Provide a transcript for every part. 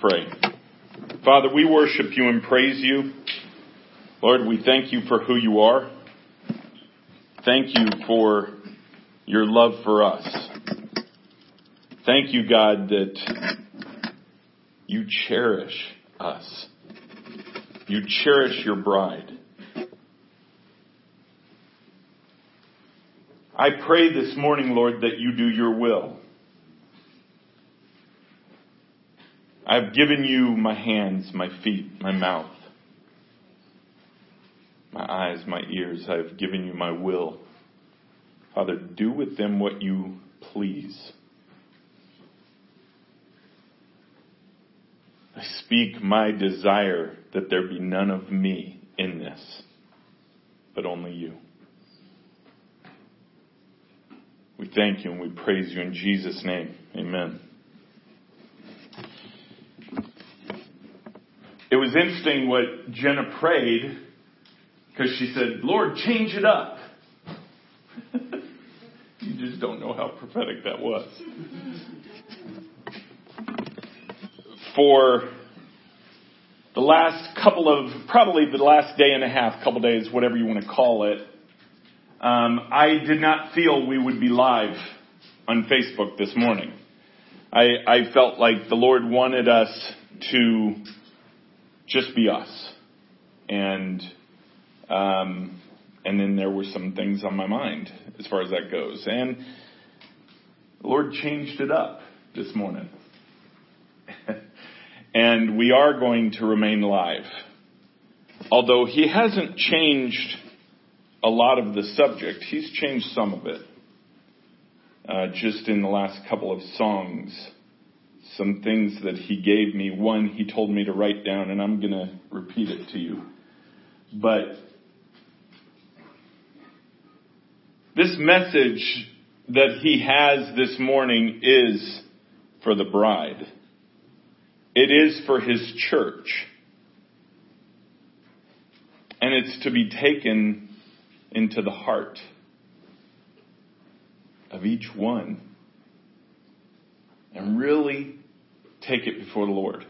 pray. Father, we worship you and praise you. Lord, we thank you for who you are. Thank you for your love for us. Thank you, God, that you cherish us. You cherish your bride. I pray this morning, Lord, that you do your will. I've given you my hands, my feet, my mouth, my eyes, my ears. I've given you my will. Father, do with them what you please. I speak my desire that there be none of me in this, but only you. We thank you and we praise you in Jesus' name. Amen. It was interesting what Jenna prayed, because she said, Lord, change it up. You just don't know how prophetic that was. For the last probably the last day and a half, couple days, whatever you want to call it, I did not feel we would be live on Facebook this morning. I felt like the Lord wanted us to just be us. And then there were some things on my mind as far as that goes. And the Lord changed it up this morning. And we are going to remain live. Although he hasn't changed a lot of the subject, he's changed some of it. Just in the last couple of songs, some things that he gave me. One, he told me to write down, and I'm going to repeat it to you. But this message that he has this morning is for the bride. It is for his church. And it's to be taken into the heart of each one and really take it before the Lord.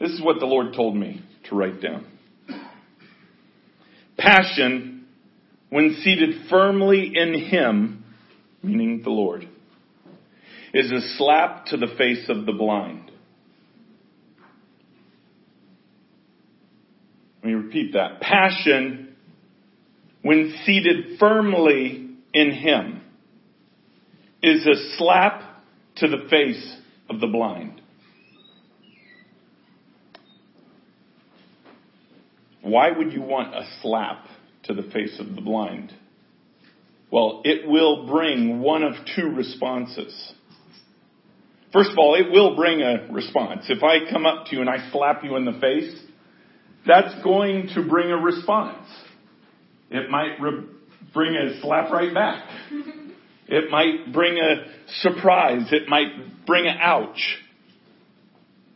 This is what the Lord told me to write down. Passion, when seated firmly in him, meaning the Lord, is a slap to the face of the blind. Let me repeat that. Passion, when seated firmly in him, is a slap to the face of the blind. Why would you want a slap to the face of the blind? Well, it will bring one of two responses. First of all, it will bring a response. If I come up to you and I slap you in the face, that's going to bring a response. It might bring a slap right back. It might bring a surprise. It might bring an ouch.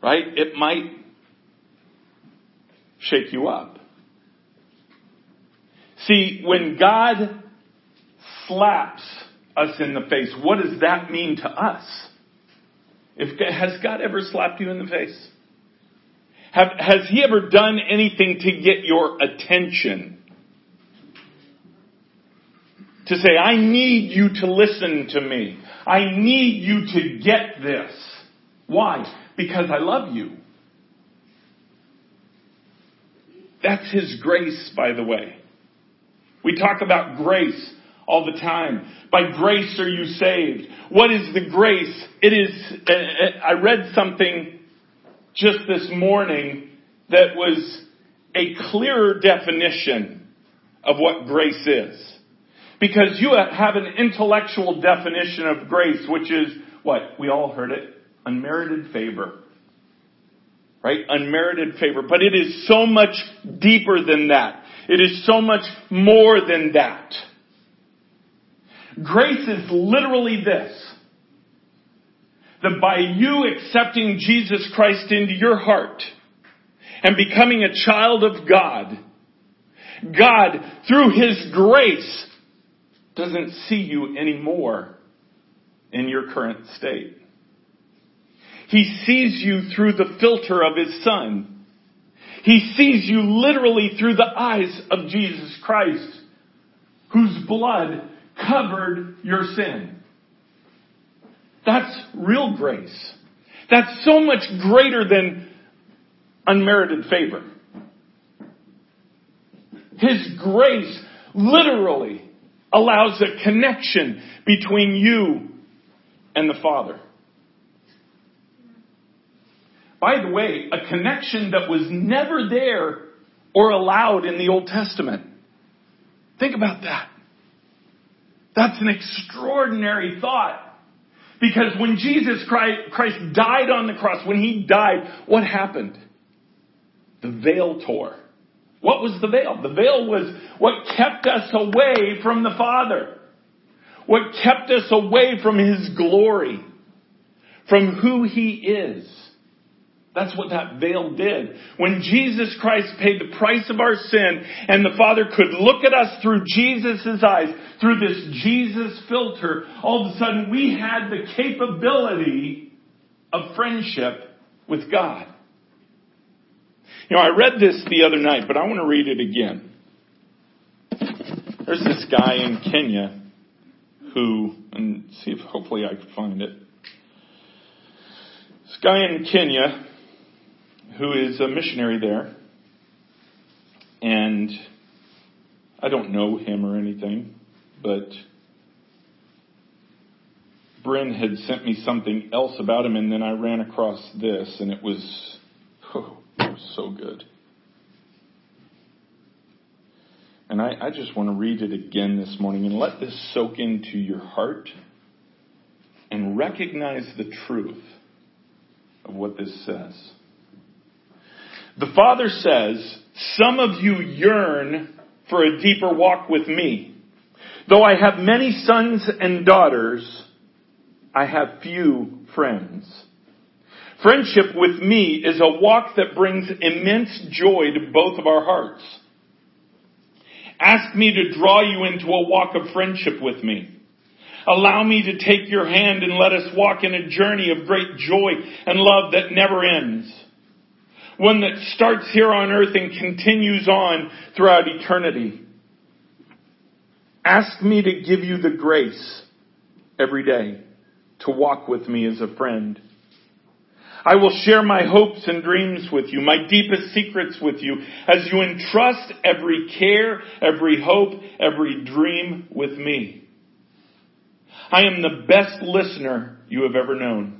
Right? It might shake you up. See, when God slaps us in the face, what does that mean to us? Has God ever slapped you in the face? Has he ever done anything to get your attention? To say, I need you to listen to me. I need you to get this. Why? Because I love you. That's his grace, by the way. We talk about grace all the time. By grace are you saved. What is the grace? It is, I read something just this morning that was a clearer definition of what grace is. Because you have an intellectual definition of grace, which is what? We all heard it. Unmerited favor. Right? Unmerited favor. But it is so much deeper than that. It is so much more than that. Grace is literally this, that by you accepting Jesus Christ into your heart and becoming a child of God, God, through his grace, doesn't see you anymore in your current state. He sees you through the filter of his Son. He sees you literally through the eyes of Jesus Christ, whose blood covered your sin. That's real grace. That's so much greater than unmerited favor. His grace literally allows a connection between you and the Father. By the way, a connection that was never there or allowed in the Old Testament. Think about that. That's an extraordinary thought. Because when Jesus Christ died on the cross, when he died, what happened? The veil tore. What was the veil? The veil was what kept us away from the Father. What kept us away from his glory. From who he is. That's what that veil did. When Jesus Christ paid the price of our sin, and the Father could look at us through Jesus' eyes, through this Jesus filter, all of a sudden we had the capability of friendship with God. You know, I read this the other night, but I want to read it again. There's this guy in Kenya who, and see if hopefully I can find it. This guy in Kenya who is a missionary there, and I don't know him or anything, but Bryn had sent me something else about him, and then I ran across this, and it was so good. And I just want to read it again this morning and let this soak into your heart and recognize the truth of what this says. The Father says, "Some of you yearn for a deeper walk with me. Though I have many sons and daughters, I have few friends. Friendship with me is a walk that brings immense joy to both of our hearts. Ask me to draw you into a walk of friendship with me. Allow me to take your hand and let us walk in a journey of great joy and love that never ends. One that starts here on earth and continues on throughout eternity. Ask me to give you the grace every day to walk with me as a friend. I will share my hopes and dreams with you, my deepest secrets with you, as you entrust every care, every hope, every dream with me. I am the best listener you have ever known.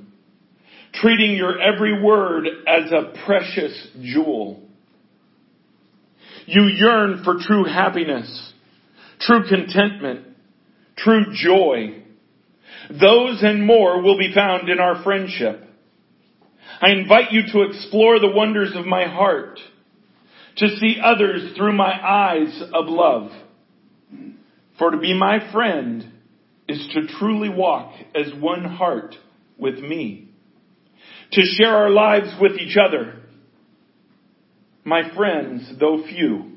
Treating your every word as a precious jewel. You yearn for true happiness, true contentment, true joy. Those and more will be found in our friendship. I invite you to explore the wonders of my heart, to see others through my eyes of love. For to be my friend is to truly walk as one heart with me. To share our lives with each other. My friends, though few,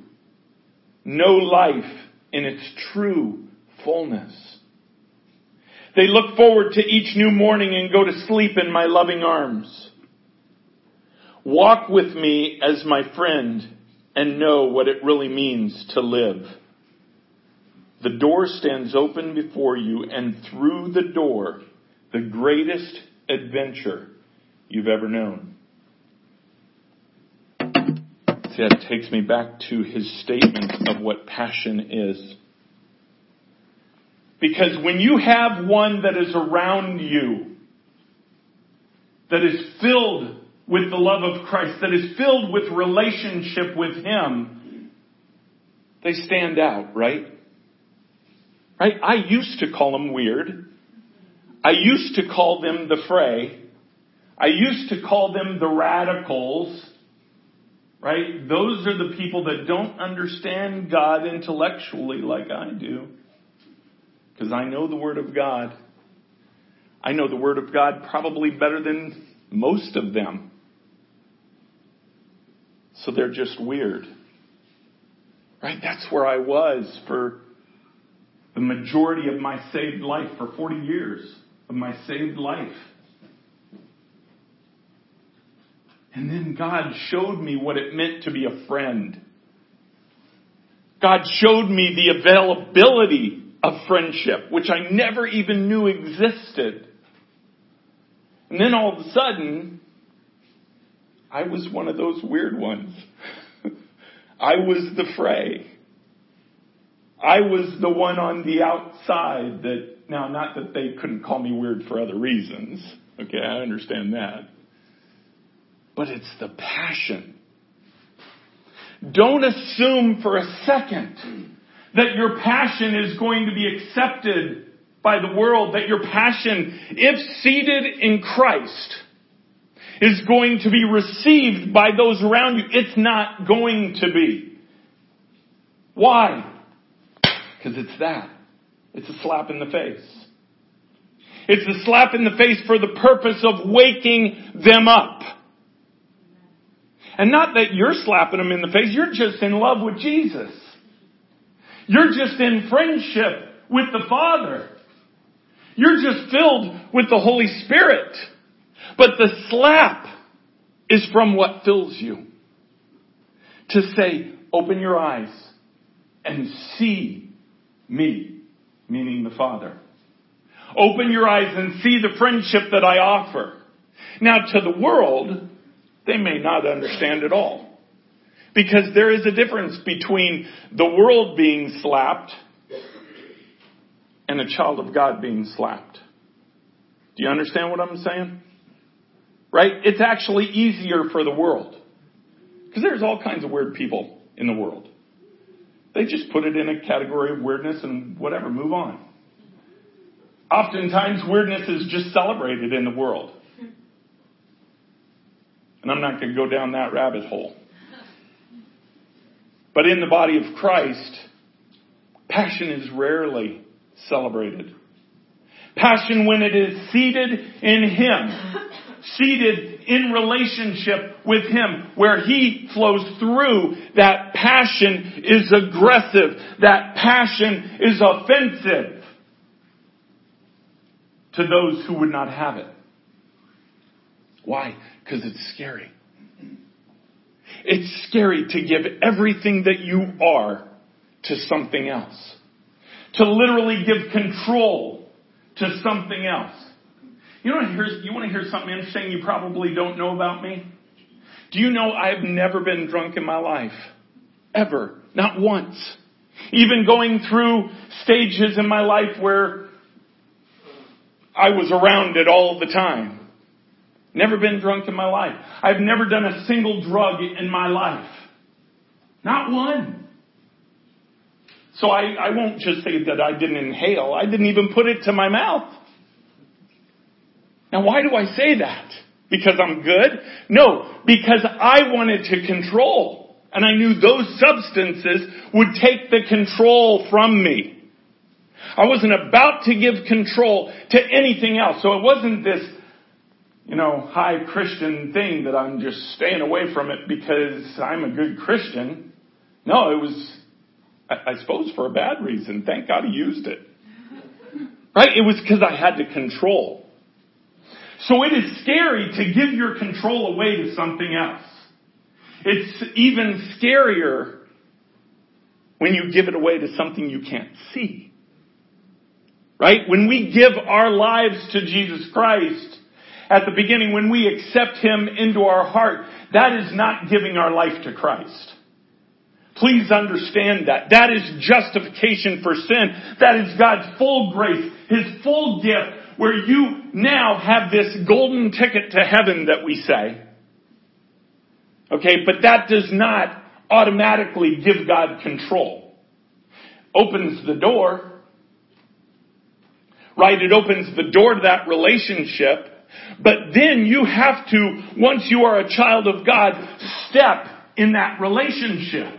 know life in its true fullness. They look forward to each new morning and go to sleep in my loving arms. Walk with me as my friend and know what it really means to live. The door stands open before you, and through the door, the greatest adventure you've ever known." See, that takes me back to his statement of what passion is. Because when you have one that is around you, that is filled with the love of Christ, that is filled with relationship with him, they stand out, right? Right? I used to call them weird. I used to call them the fray. I used to call them the radicals, right? Those are the people that don't understand God intellectually like I do, because I know the Word of God. I know the Word of God probably better than most of them. So they're just weird, right? That's where I was for the majority of my saved life, for 40 years of my saved life. And then God showed me what it meant to be a friend. God showed me the availability of friendship, which I never even knew existed. And then all of a sudden, I was one of those weird ones. I was the fray. I was the one on the outside that, now not that they couldn't call me weird for other reasons. Okay, I understand that. But it's the passion. Don't assume for a second that your passion is going to be accepted by the world, that your passion, if seated in Christ, is going to be received by those around you. It's not going to be. Why? Because it's that. It's a slap in the face. It's a slap in the face for the purpose of waking them up. And not that you're slapping them in the face. You're just in love with Jesus. You're just in friendship with the Father. You're just filled with the Holy Spirit. But the slap is from what fills you. To say, open your eyes and see me, meaning the Father. Open your eyes and see the friendship that I offer. Now, to the world, they may not understand at all. Because there is a difference between the world being slapped and a child of God being slapped. Do you understand what I'm saying? Right? It's actually easier for the world. Because there's all kinds of weird people in the world. They just put it in a category of weirdness and whatever, move on. Oftentimes, weirdness is just celebrated in the world. And I'm not going to go down that rabbit hole. But in the body of Christ, passion is rarely celebrated. Passion, when it is seated in Him, seated in relationship with Him, where He flows through, that passion is aggressive. That passion is offensive to those who would not have it. Why? Because it's scary. It's scary to give everything that you are to something else. To literally give control to something else. You want to hear something interesting you probably don't know about me? Do you know I've never been drunk in my life? Ever. Not once. Even going through stages in my life where I was around it all the time. Never been drunk in my life. I've never done a single drug in my life. Not one. So I won't just say that I didn't inhale. I didn't even put it to my mouth. Now, why do I say that? Because I'm good? No, because I wanted to control. And I knew those substances would take the control from me. I wasn't about to give control to anything else. So it wasn't this high Christian thing that I'm just staying away from it because I'm a good Christian. No, it was, I suppose, for a bad reason. Thank God He used it. Right? It was because I had to control. So it is scary to give your control away to something else. It's even scarier when you give it away to something you can't see. Right? When we give our lives to Jesus Christ, at the beginning, when we accept Him into our heart, that is not giving our life to Christ. Please understand that. That is justification for sin. That is God's full grace, His full gift, where you now have this golden ticket to heaven that we say. Okay, but that does not automatically give God control. Opens the door. Right? It opens the door to that relationship. But then you have to, once you are a child of God, step in that relationship.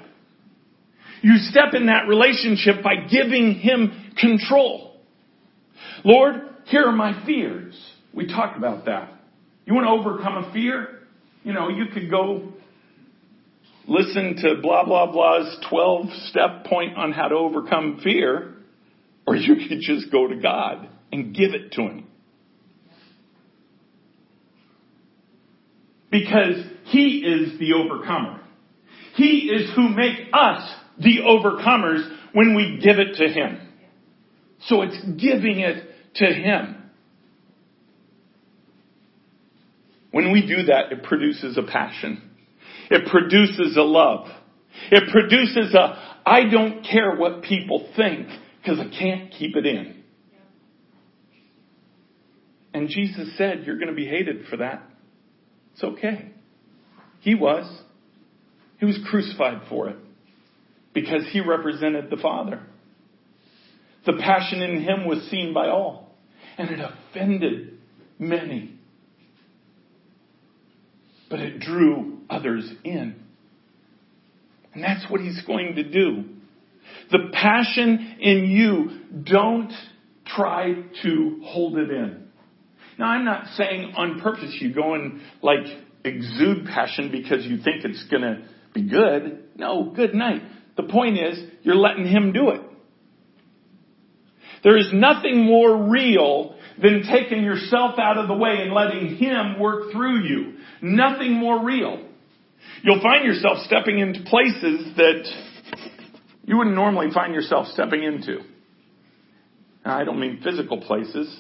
You step in that relationship by giving Him control. Lord, here are my fears. We talked about that. You want to overcome a fear? You could go listen to blah, blah, blah's 12-step point on how to overcome fear. Or you could just go to God and give it to Him. Because He is the overcomer. He is who makes us the overcomers when we give it to Him. So it's giving it to Him. When we do that, it produces a passion. It produces a love. It produces a, I don't care what people think because I can't keep it in. And Jesus said, you're going to be hated for that. It's okay. He was. He was crucified for it because He represented the Father. The passion in Him was seen by all, and it offended many. But it drew others in. And that's what He's going to do. The passion in you, don't try to hold it in. Now, I'm not saying on purpose you go and like exude passion because you think it's going to be good. No, good night. The point is, you're letting Him do it. There is nothing more real than taking yourself out of the way and letting Him work through you. Nothing more real. You'll find yourself stepping into places that you wouldn't normally find yourself stepping into. Now, I don't mean physical places.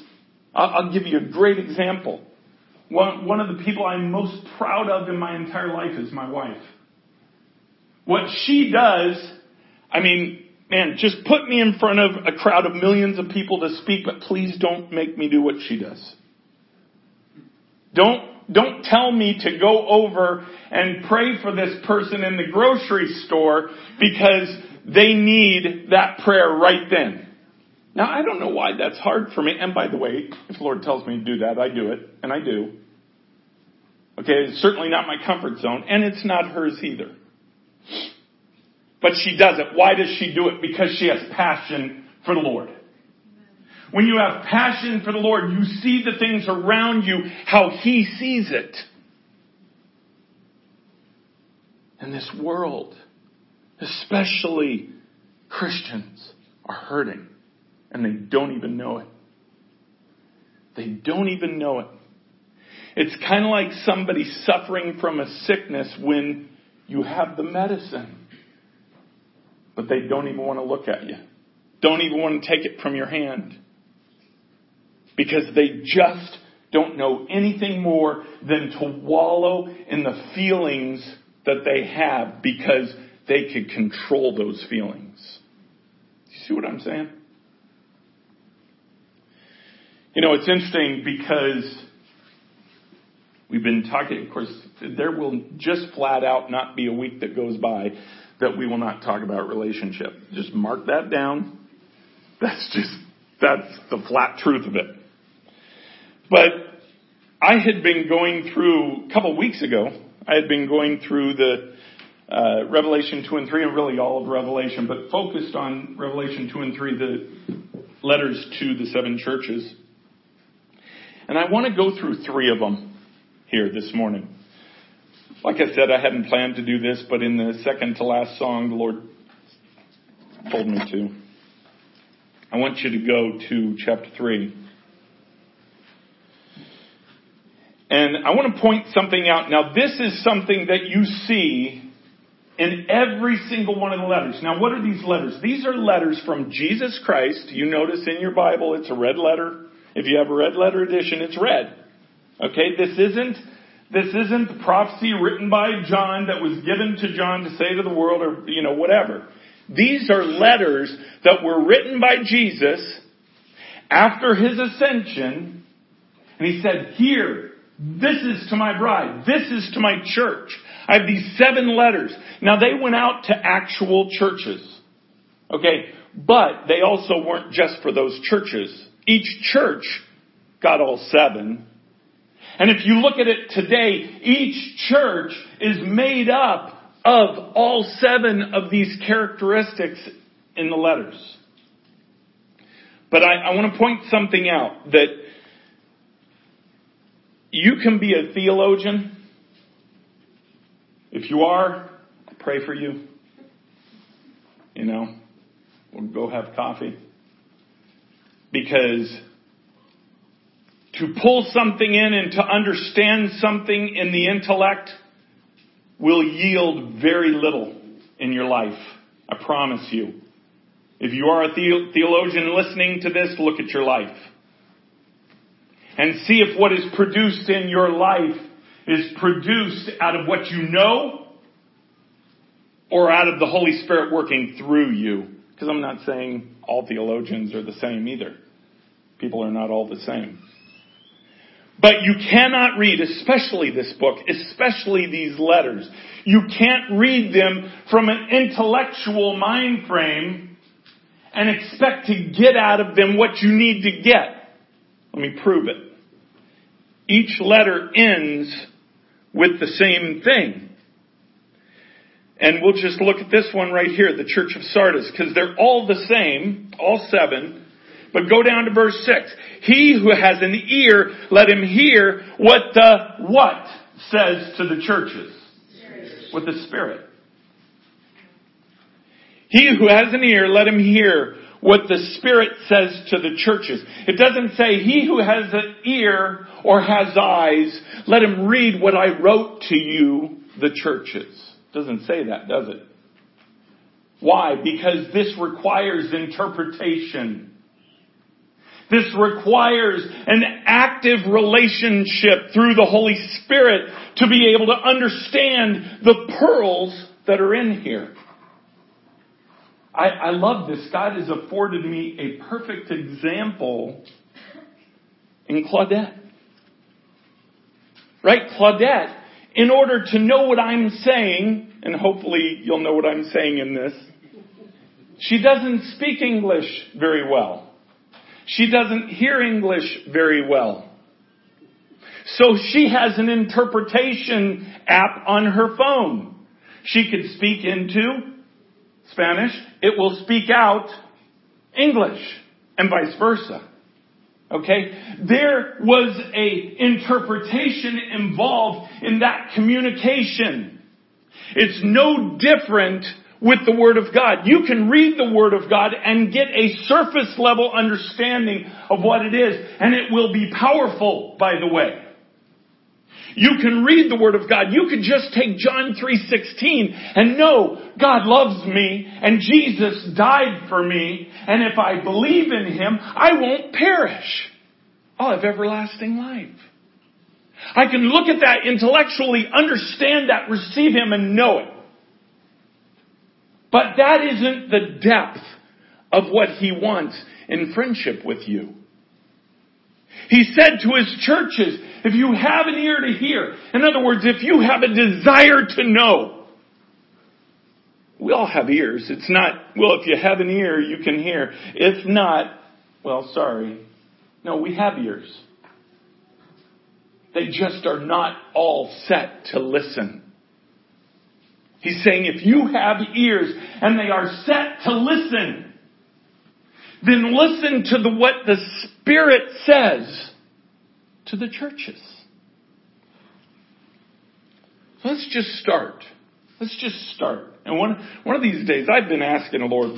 I'll give you a great example. One of the people I'm most proud of in my entire life is my wife. What she does, I mean, man, just put me in front of a crowd of millions of people to speak, but please don't make me do what she does. Don't tell me to go over and pray for this person in the grocery store because they need that prayer right then. Now, I don't know why that's hard for me. And by the way, if the Lord tells me to do that, I do it. And I do. Okay, it's certainly not my comfort zone. And it's not hers either. But she does it. Why does she do it? Because she has passion for the Lord. When you have passion for the Lord, you see the things around you, how He sees it. And this world, especially Christians, are hurting. And they don't even know it. They don't even know it. It's kind of like somebody suffering from a sickness when you have the medicine. But they don't even want to look at you. Don't even want to take it from your hand. Because they just don't know anything more than to wallow in the feelings that they have because they could control those feelings. Do you see what I'm saying? You know, it's interesting because we've been talking, of course, there will just flat out not be a week that goes by that we will not talk about relationship. Just mark that down. That's the flat truth of it. But I had been going through, a couple weeks ago, I had been going through the Revelation 2 and 3, and really all of Revelation, but focused on Revelation 2 and 3, the letters to the seven churches. And I want to go through three of them here this morning. Like I said, I hadn't planned to do this, but in the second to last song, the Lord told me to. I want you to go to chapter 3. And I want to point something out. Now, this is something that you see in every single one of the letters. Now, what are these letters? These are letters from Jesus Christ. You notice in your Bible, it's a red letter. If you have a red letter edition, it's red. Okay, This isn't the prophecy written by John that was given to John to say to the world or, you know, whatever. These are letters that were written by Jesus after His ascension. And He said, here, this is to my bride. This is to my church. I have these seven letters. Now, they went out to actual churches. Okay, but they also weren't just for those churches. Each church got all seven. And if you look at it today, each church is made up of all seven of these characteristics in the letters. But I want to point something out, that you can be a theologian. If you are, I pray for you. You know, we'll go have coffee. Because to pull something in and to understand something in the intellect will yield very little in your life. I promise you. If you are a theologian listening to this, look at your life. And see if what is produced in your life is produced out of what you know or out of the Holy Spirit working through you. Because I'm not saying all theologians are the same either. People are not all the same. But you cannot read, especially this book, especially these letters, you can't read them from an intellectual mind frame and expect to get out of them what you need to get. Let me prove it. Each letter ends with the same thing. And we'll just look at this one right here, the Church of Sardis, because they're all the same, all seven. But go down to verse 6. He who has an ear, let him hear what the what says to the churches. With the Spirit. He who has an ear, let him hear what the Spirit says to the churches. It doesn't say, he who has an ear or has eyes, let him read what I wrote to you, the churches. It doesn't say that, does it? Why? Because this requires interpretation. This requires an active relationship through the Holy Spirit to be able to understand the pearls that are in here. I love this. God has afforded me a perfect example in Claudette. Right? Claudette, in order to know what I'm saying, and hopefully you'll know what I'm saying in this, she doesn't speak English very well. She doesn't hear English very well. So she has an interpretation app on her phone. She could speak into Spanish, it will speak out English, and vice versa. Okay? There was a interpretation involved in that communication. It's no different with the Word of God. You can read the Word of God and get a surface level understanding of what it is, and it will be powerful, by the way. You can read the Word of God. You could just take John 3:16 and know God loves me and Jesus died for me. And if I believe in Him, I won't perish. I'll have everlasting life. I can look at that intellectually, understand that, receive Him and know it. But that isn't the depth of what He wants in friendship with you. He said to His churches, if you have an ear to hear, in other words, if you have a desire to know, we all have ears. It's not, well, if you have an ear, you can hear. If not, well, sorry. No, we have ears. They just are not all set to listen. He's saying if you have ears and they are set to listen, then listen to what the Spirit says to the churches. So let's just start. Let's just start. And one of these days, I've been asking the Lord,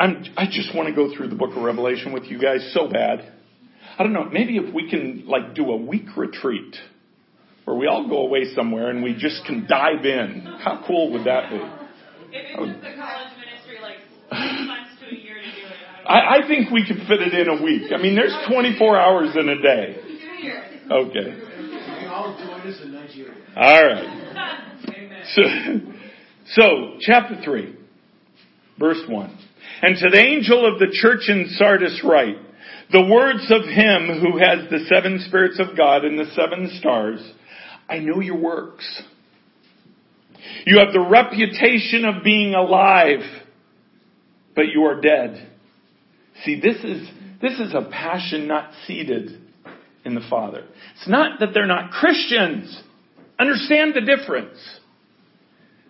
I just want to go through the book of Revelation with you guys so bad. I don't know, maybe if we can like do a week retreat where we all go away somewhere and we just can dive in. How cool would that be? If it's just the college ministry, like 6 months to a year. I think we could fit it in a week. I mean, there's 24 hours in a day. Okay. All join us in Nigeria. All right. So, chapter 3, verse 1. And to the angel of the church in Sardis write, the words of Him who has the seven spirits of God and the seven stars, I know your works. You have the reputation of being alive, but you are dead. See, this is a passion not seated in the Father. It's not that they're not Christians. Understand the difference.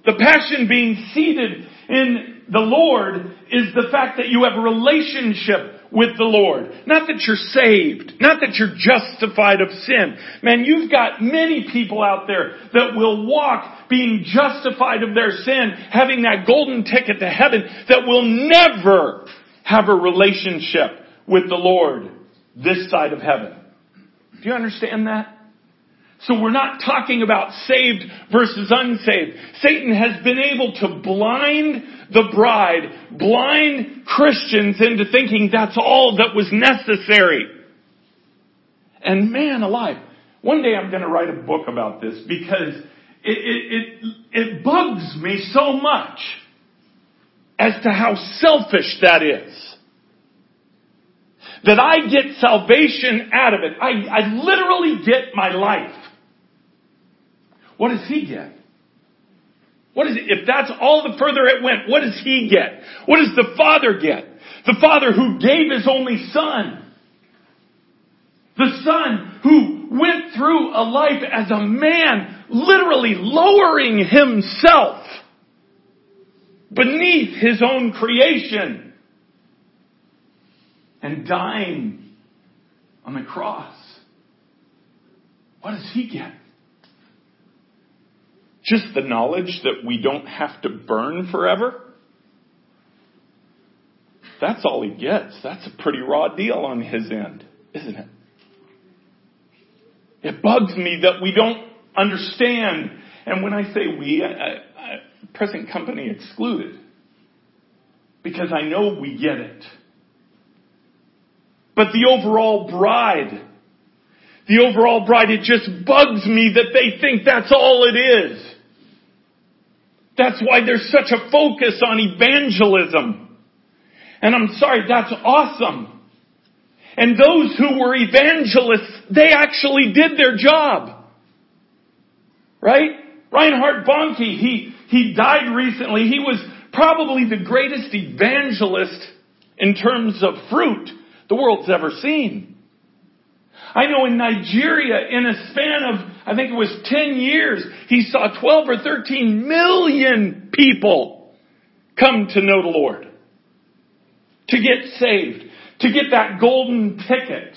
The passion being seated in the Lord is the fact that you have a relationship with the Lord. Not that you're saved. Not that you're justified of sin. Man, you've got many people out there that will walk being justified of their sin, having that golden ticket to heaven that will never have a relationship with the Lord this side of heaven. Do you understand that? So we're not talking about saved versus unsaved. Satan has been able to blind the bride, blind Christians into thinking that's all that was necessary. And man alive, one day I'm going to write a book about this because it bugs me so much as to how selfish that is. That I get salvation out of it. I literally get my life. What does he get? What is it? If that's all the further it went, what does he get? What does the Father get? The Father who gave his only Son. The Son who went through a life as a man, literally lowering himself beneath his own creation and dying on the cross. What does he get? Just the knowledge that we don't have to burn forever? That's all he gets. That's a pretty raw deal on his end, isn't it? It bugs me that we don't understand. And when I say we, I present company excluded. Because I know we get it. But the overall bride, it just bugs me that they think that's all it is. That's why there's such a focus on evangelism. And I'm sorry, that's awesome. And those who were evangelists, they actually did their job. Right? Reinhard Bonnke, he died recently. He was probably the greatest evangelist in terms of fruit the world's ever seen. I know in Nigeria, in a span of, I think it was 10 years, he saw 12 or 13 million people come to know the Lord, to get saved, to get that golden ticket,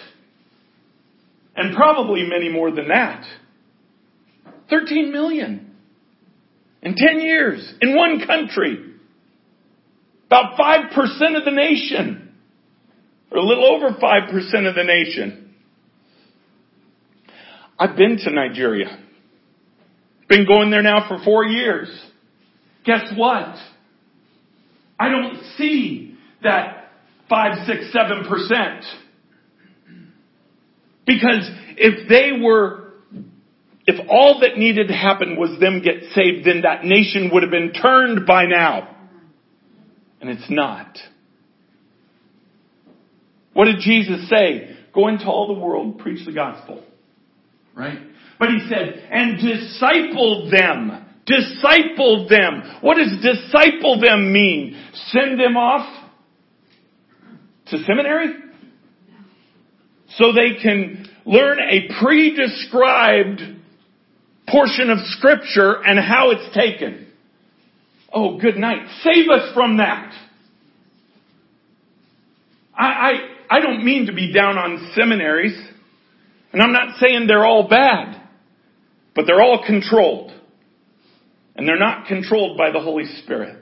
and probably many more than that. 13 million in 10 years, in one country, about 5% of the nation. Or a little over 5% of the nation. I've been to Nigeria. Been going there now for 4 years. Guess what? I don't see that 5, 6, 7%. Because if all that needed to happen was them get saved, then that nation would have been turned by now. And it's not. What did Jesus say? Go into all the world, preach the gospel. Right? But he said, and disciple them. Disciple them. What does disciple them mean? Send them off to seminary? So they can learn a pre-described portion of Scripture and how it's taken. Oh, good night. Save us from that. I don't mean to be down on seminaries, and I'm not saying they're all bad, but they're all controlled, and they're not controlled by the Holy Spirit.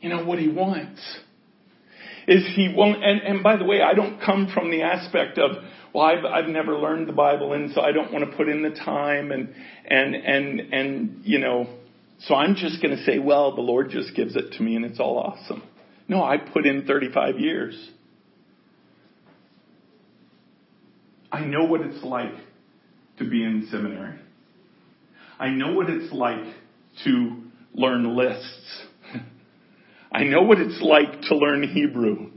You know, what he wants is and by the way, I don't come from the aspect of, well, I've never learned the Bible, and so I don't want to put in the time, and you know, so I'm just going to say, well, the Lord just gives it to me, and it's all awesome. No, I put in 35 years. I know what it's like to be in seminary. I know what it's like to learn lists. I know what it's like to learn Hebrew.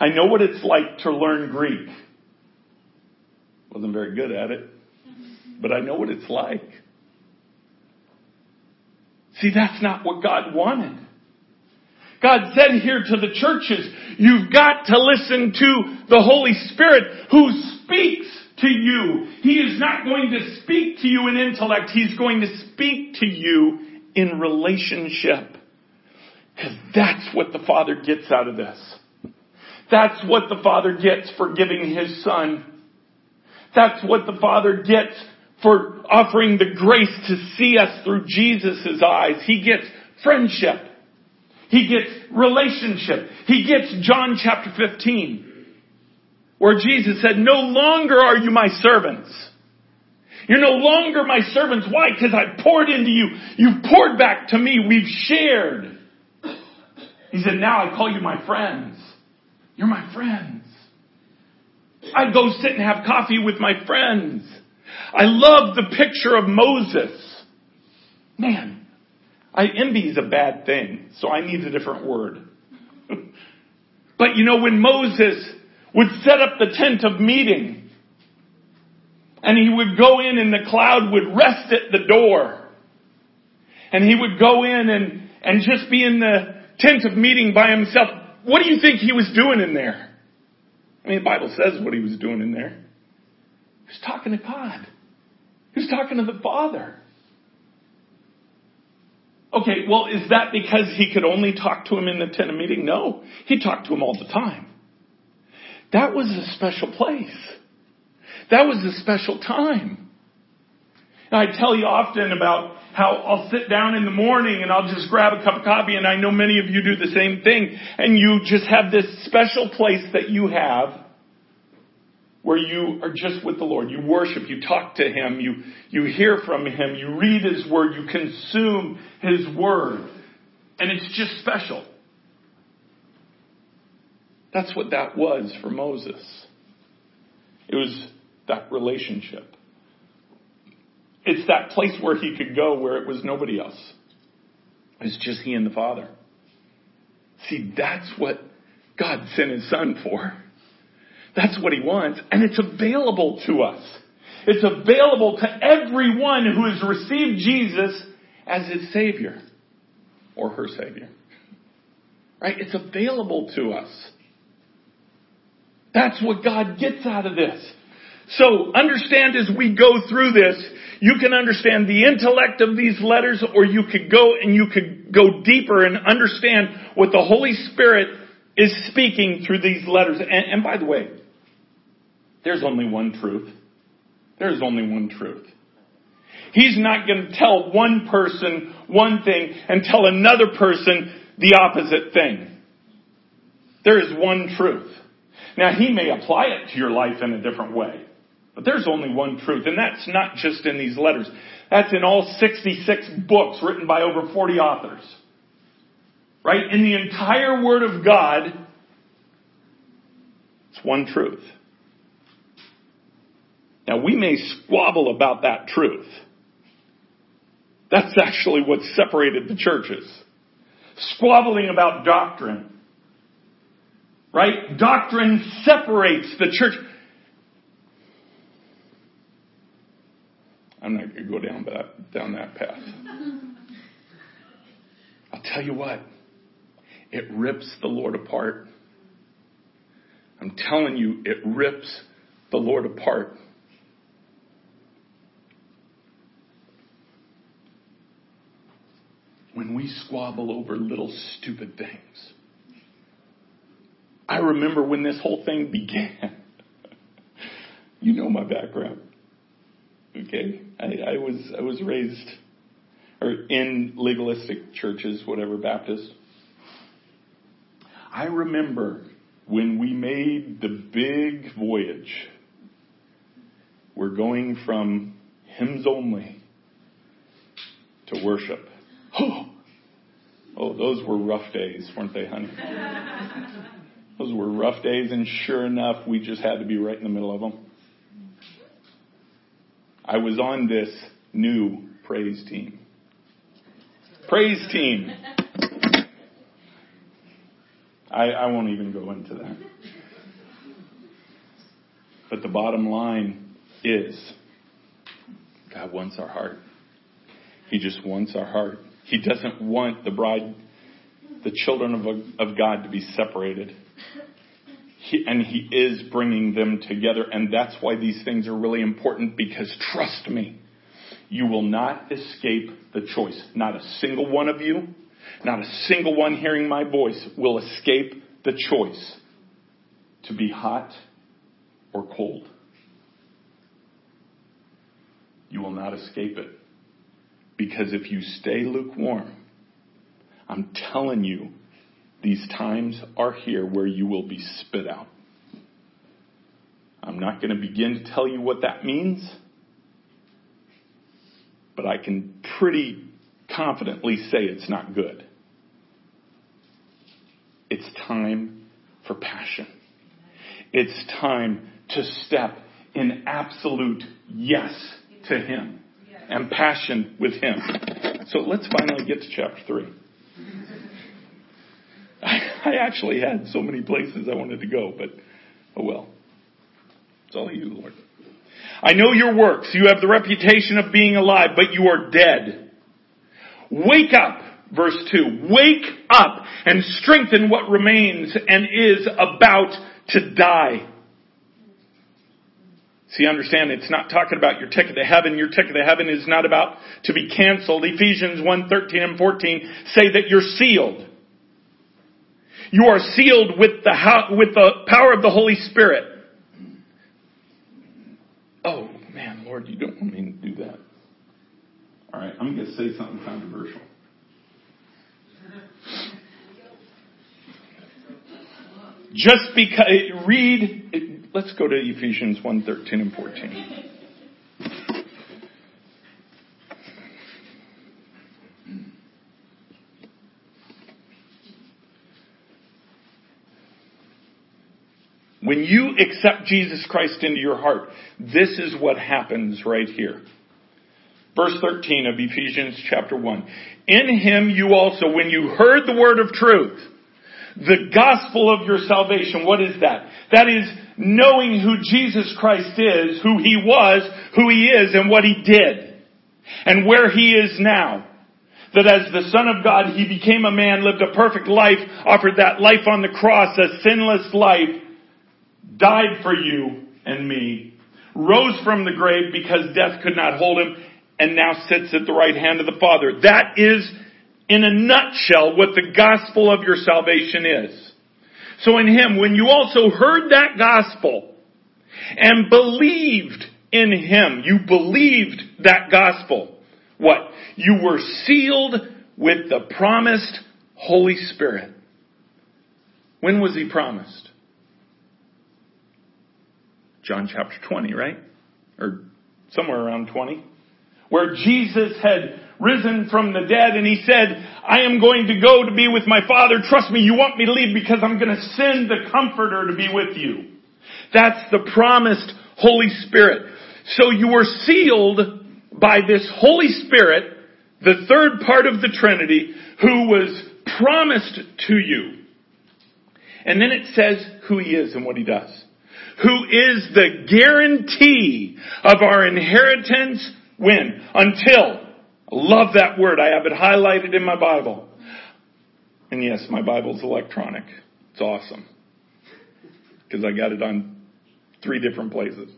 I know what it's like to learn Greek. Wasn't very good at it, but I know what it's like. See, that's not what God wanted. God said here to the churches, you've got to listen to the Holy Spirit who speaks to you. He is not going to speak to you in intellect. He's going to speak to you in relationship. Because that's what the Father gets out of this. That's what the Father gets for giving His Son. That's what the Father gets for offering the grace to see us through Jesus' eyes. He gets friendship. He gets relationship. He gets John chapter 15. where Jesus said, no longer are you my servants. You're no longer my servants. Why? Because I poured into you. You've poured back to me. We've shared. He said, now I call you my friends. You're my friends. I go sit and have coffee with my friends. I love the picture of Moses. Man, envy is a bad thing, so I need a different word. But you know, when Moses would set up the tent of meeting, and he would go in and the cloud would rest at the door. And he would go in and just be in the tent of meeting by himself. What do you think he was doing in there? I mean, the Bible says what he was doing in there. He was talking to God. He was talking to the Father. Okay, well, is that because he could only talk to him in the tent of meeting? No, he talked to him all the time. That was a special place. That was a special time. And I tell you often about how I'll sit down in the morning and I'll just grab a cup of coffee, and I know many of you do the same thing, and you just have this special place that you have where you are just with the Lord. You worship, you talk to Him, you hear from Him, you read His Word, you consume His Word. And it's just special. That's what that was for Moses. It was that relationship. It's that place where he could go where it was nobody else. It's just he and the Father. See, that's what God sent His Son for. That's what He wants. And it's available to us. It's available to everyone who has received Jesus as his Savior or her Savior. Right? It's available to us. That's what God gets out of this. So understand, as we go through this, you can understand the intellect of these letters, or you could go deeper and understand what the Holy Spirit is speaking through these letters. And by the way, there's only one truth. There's only one truth. He's not going to tell one person one thing and tell another person the opposite thing. There is one truth. Now, He may apply it to your life in a different way, but there's only one truth. And that's not just in these letters. That's in all 66 books written by over 40 authors. Right? In the entire Word of God, it's one truth. Now, we may squabble about that truth. That's actually what separated the churches. Squabbling about doctrine. Right? Doctrine separates the church. I'm not going to go down that path. I'll tell you what. It rips the Lord apart. I'm telling you, it rips the Lord apart. When we squabble over little stupid things. I remember when this whole thing began. You know my background. Okay? I was raised or in legalistic churches, whatever, Baptist. I remember when we made the big voyage. We're going from hymns only to worship. Oh, those were rough days, weren't they, honey? Those were rough days, and sure enough, we just had to be right in the middle of them. I was on this new praise team. Praise team! I won't even go into that. But the bottom line is, God wants our heart. He just wants our heart. He doesn't want the bride, the children of God, to be separated. He is bringing them together. And that's why these things are really important, because trust me, you will not escape the choice. Not a single one of you, not a single one hearing my voice will escape the choice to be hot or cold. You will not escape it. Because if you stay lukewarm, I'm telling you, these times are here where you will be spit out. I'm not going to begin to tell you what that means, but I can pretty confidently say it's not good. It's time for passion. It's time to step in absolute yes to Him and passion with Him. So let's finally get to chapter 3. I actually had so many places I wanted to go, but oh well. It's all you, Lord. I know your works. You have the reputation of being alive, but you are dead. Wake up, verse 2. Wake up and strengthen what remains and is about to die. See, understand, it's not talking about your ticket to heaven. Your ticket to heaven is not about to be canceled. Ephesians 1:13 and 14 say that you're sealed. You are sealed with the power of the Holy Spirit. Oh, man, Lord, you don't want me to do that. All right, I'm going to say something controversial. Just because, let's go to Ephesians 1:13 and 14. When you accept Jesus Christ into your heart, this is what happens right here. Verse 13 of Ephesians chapter 1. In Him you also, when you heard the word of truth, the gospel of your salvation, what is that? That is knowing who Jesus Christ is, who He was, who He is, and what He did, and where He is now. That as the Son of God, He became a man, lived a perfect life, offered that life on the cross, a sinless life, died for you and me, rose from the grave because death could not hold Him, and now sits at the right hand of the Father. That is, in a nutshell, what the gospel of your salvation is. So in Him, when you also heard that gospel and believed in Him, you believed that gospel. What? You were sealed with the promised Holy Spirit. When was He promised? John chapter 20, right? Or somewhere around 20. Where Jesus had risen from the dead and He said, I am going to go to be with my Father. Trust me, you want me to leave because I'm going to send the Comforter to be with you. That's the promised Holy Spirit. So you were sealed by this Holy Spirit, the third part of the Trinity, who was promised to you. And then it says who He is and what He does. Who is the guarantee of our inheritance when? Until. I love that word. I have it highlighted in my Bible. And yes, my Bible's electronic. It's awesome. Because I got it on 3 different places.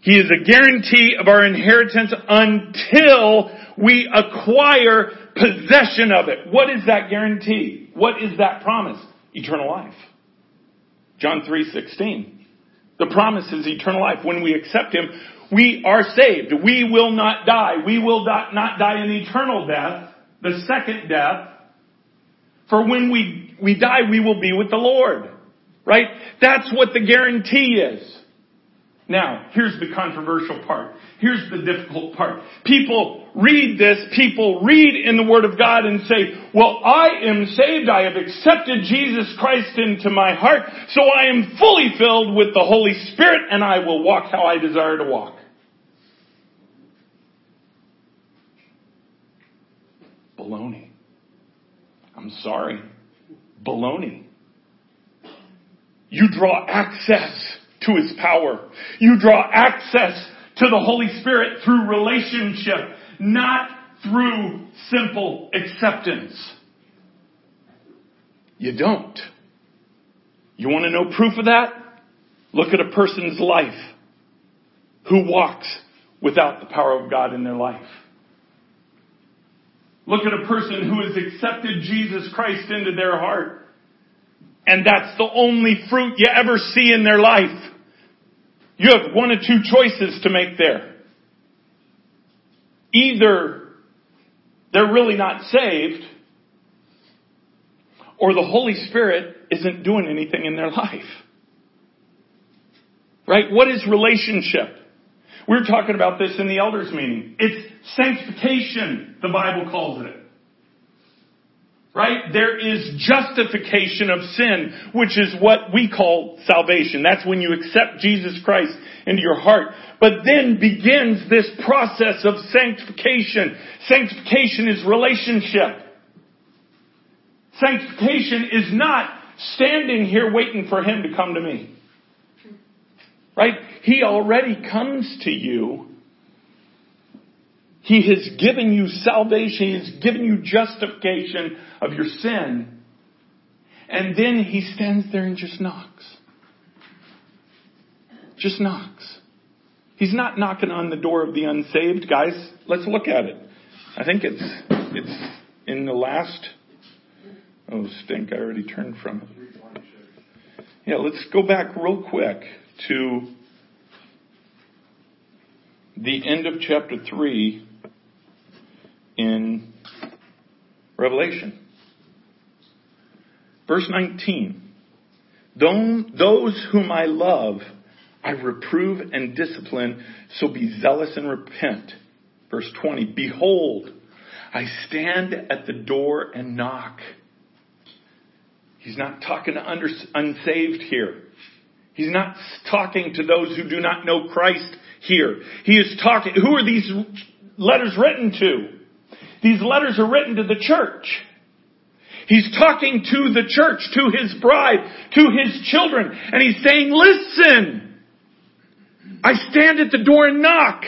He is a guarantee of our inheritance until we acquire possession of it. What is that guarantee? What is that promise? Eternal life. John 3:16. The promise is eternal life. When we accept Him, we are saved. We will not die. We will not die an eternal death, the second death. For when we die, we will be with the Lord. Right? That's what the guarantee is. Now, here's the controversial part. Here's the difficult part. People read this. People read in the Word of God and say, well, I am saved. I have accepted Jesus Christ into my heart. So I am fully filled with the Holy Spirit and I will walk how I desire to walk. Baloney. I'm sorry. Baloney. You draw access to His power. You draw access to the Holy Spirit through relationship, not through simple acceptance. You don't. You want to know proof of that? Look at a person's life who walks without the power of God in their life. Look at a person who has accepted Jesus Christ into their heart, and that's the only fruit you ever see in their life. You have one of 2 choices to make there. Either they're really not saved, or the Holy Spirit isn't doing anything in their life. Right? What is relationship? We were talking about this in the elders meeting. It's sanctification, the Bible calls it. Right? There is justification of sin, which is what we call salvation. That's when you accept Jesus Christ into your heart. But then begins this process of sanctification. Sanctification is relationship. Sanctification is not standing here waiting for him to come to me. Right? He already comes to you. He has given you salvation. He has given you justification of your sin. And then he stands there and just knocks. Just knocks. He's not knocking on the door of the unsaved, guys. Let's look at it. I think it's in the last... Oh, stink. I already turned from it. Yeah, let's go back real quick to the end of chapter 3 in Revelation. Verse 19. Those whom I love, I reprove and discipline, so be zealous and repent. Verse 20. Behold, I stand at the door and knock. He's not talking to unsaved here. He's not talking to those who do not know Christ here. He is talking, who are these letters written to? These letters are written to the church. He's talking to the church, to his bride, to his children. And he's saying, listen, I stand at the door and knock.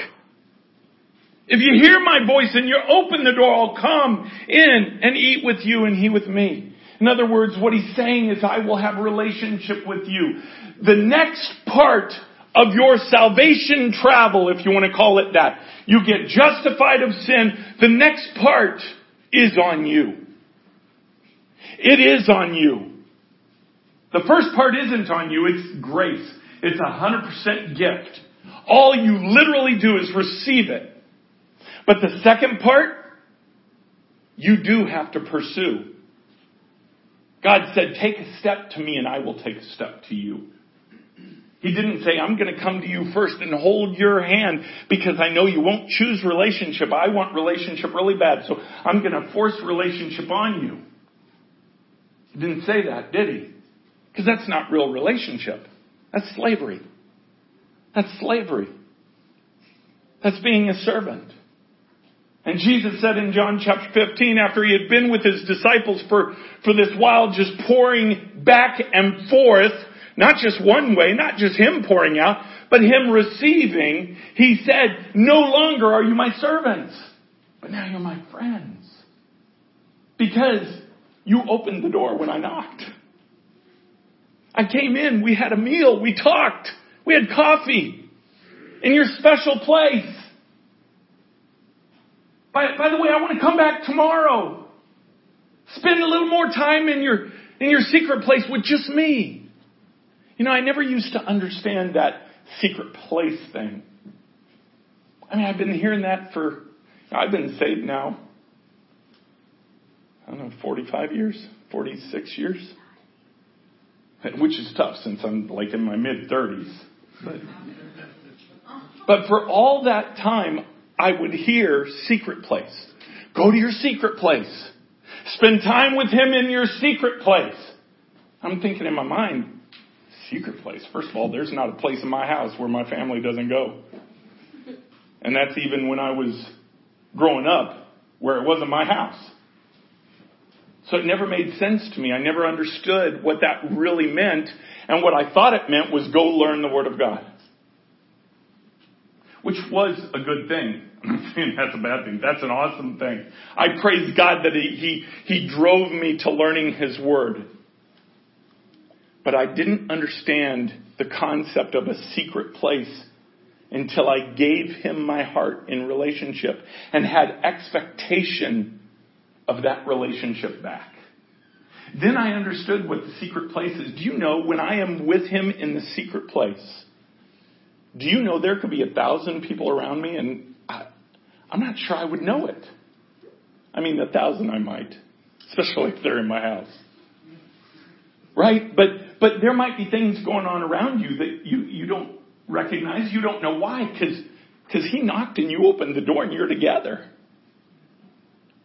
If you hear my voice and you open the door, I'll come in and eat with you and he with me. In other words, what he's saying is, I will have a relationship with you. The next part of your salvation travel, if you want to call it that, you get justified of sin. The next part is on you. It is on you. The first part isn't on you. It's grace. It's 100% gift. All you literally do is receive it. But the second part, you do have to pursue. God said, take a step to me and I will take a step to you. He didn't say, I'm going to come to you first and hold your hand because I know you won't choose relationship. I want relationship really bad, so I'm going to force relationship on you. He didn't say that, did he? Because that's not real relationship. That's slavery. That's slavery. That's being a servant. And Jesus said in John chapter 15, after he had been with his disciples for this while, just pouring back and forth, not just one way, not just him pouring out, but him receiving, he said, no longer are you my servants, but now you're my friends. Because you opened the door when I knocked. I came in, we had a meal, we talked, we had coffee in your special place. By the way, I want to come back tomorrow. Spend a little more time in your secret place with just me. You know, I never used to understand that secret place thing. I mean, I've been hearing that for, I've been saved now, I don't know, 45 years, 46 years. Which is tough since I'm like in my mid-30s. But for all that time, I would hear secret place. Go to your secret place. Spend time with him in your secret place. I'm thinking in my mind, secret place. First of all, there's not a place in my house where my family doesn't go. And that's even when I was growing up where it wasn't my house. So it never made sense to me. I never understood what that really meant. And what I thought it meant was go learn the Word of God. Which was a good thing. I'm not saying that's a bad thing. That's an awesome thing. I praise God that He drove me to learning His Word. But I didn't understand the concept of a secret place until I gave Him my heart in relationship and had expectation of that relationship back. Then I understood what the secret place is. Do you know when I am with Him in the secret place, do you know there could be 1,000 people around me and I'm not sure I would know it. I mean, 1,000 I might, especially if they're in my house. Right? But there might be things going on around you that you don't recognize. You don't know why, because he knocked and you opened the door and you're together.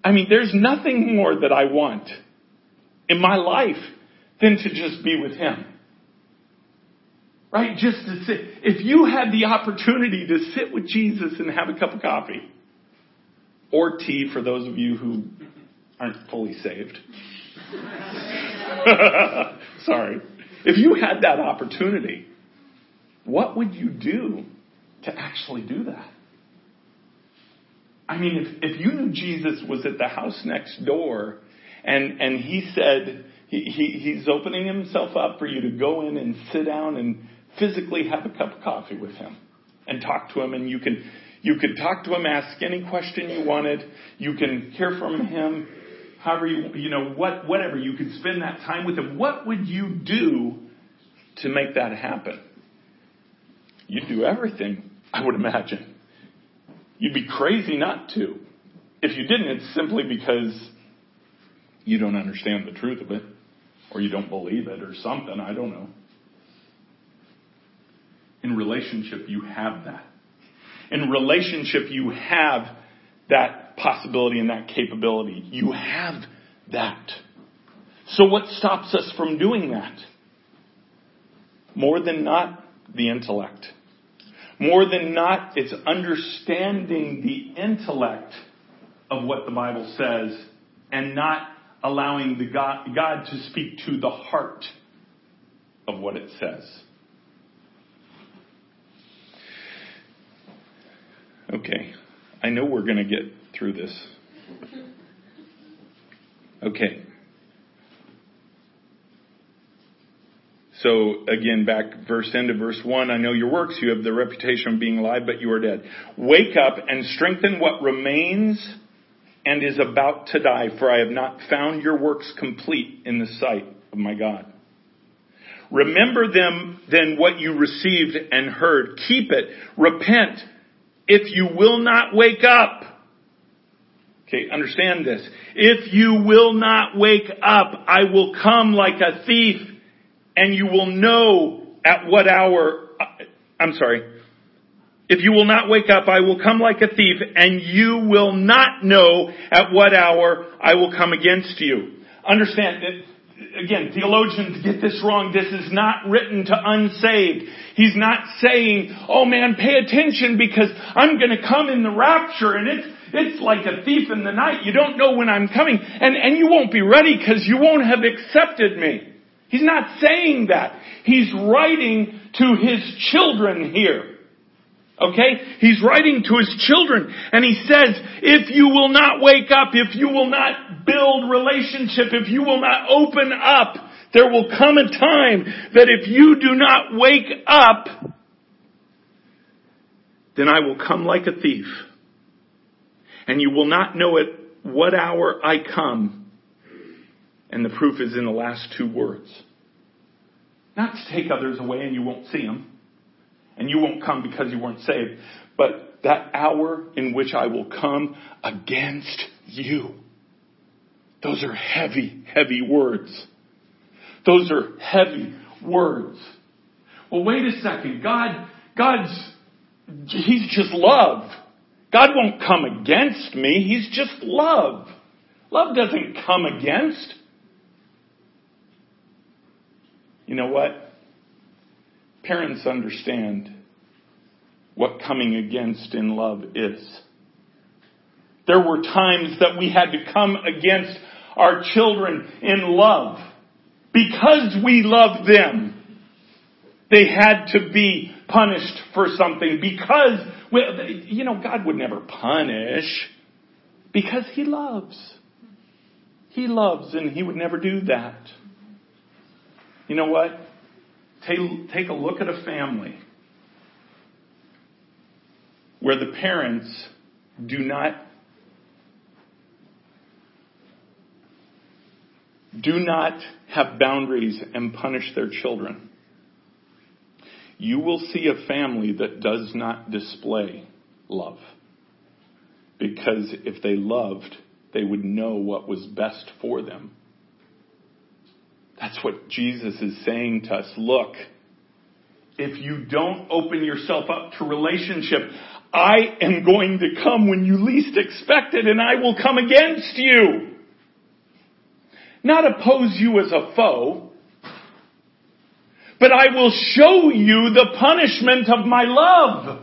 I mean, there's nothing more that I want in my life than to just be with him. Right? Just to sit. If you had the opportunity to sit with Jesus and have a cup of coffee or tea for those of you who aren't fully saved. Sorry. If you had that opportunity, what would you do to actually do that? I mean, if you knew Jesus was at the house next door and he said he's opening himself up for you to go in and sit down and physically have a cup of coffee with him and talk to him, and you could talk to him, ask any question you wanted, you can hear from him, however whatever, you could spend that time with him. What would you do to make that happen? You'd do everything, I would imagine. You'd be crazy not to. If you didn't, it's simply because you don't understand the truth of it, or you don't believe it, or something, I don't know. In relationship, you have that. In relationship, you have that possibility and that capability. You have that. So what stops us from doing that? More than not, the intellect. More than not, it's understanding the intellect of what the Bible says and not allowing the God to speak to the heart of what it says. Okay, I know we're going to get through this. Okay. So, again, back end of verse 1, I know your works, you have the reputation of being alive, but you are dead. Wake up and strengthen what remains and is about to die, for I have not found your works complete in the sight of my God. Remember then what you received and heard. Keep it. Repent. If you will not wake up. Okay, understand this. If you will not wake up, I will come like a thief, and you will know at what hour. If you will not wake up, I will come like a thief, and you will not know at what hour I will come against you. Understand that. Again, theologians get this wrong. This is not written to unsaved. He's not saying, oh man, pay attention because I'm going to come in the rapture and it's like a thief in the night. You don't know when I'm coming and you won't be ready because you won't have accepted me. He's not saying that. He's writing to his children here. Okay? He's writing to his children and he says, if you will not wake up, if you will not build relationship, if you will not open up, there will come a time that if you do not wake up, then I will come like a thief. And you will not know at what hour I come. And the proof is in the last two words. Not to take others away and you won't see them. And you won't come because you weren't saved. But that hour in which I will come against you. Those are heavy, heavy words. Those are heavy words. Well, wait a second. He's just love. God won't come against me. He's just love. Love doesn't come against. You know what? Parents understand what coming against in love is. There were times that we had to come against our children in love because we loved them. They had to be punished for something because, God would never punish because he loves. He loves and he would never do that. You know what? Take a look at a family where the parents do not have boundaries and punish their children. You will see a family that does not display love. Because if they loved, they would know what was best for them. That's what Jesus is saying to us. Look, if you don't open yourself up to relationship, I am going to come when you least expect it, and I will come against you. Not oppose you as a foe, but I will show you the punishment of my love,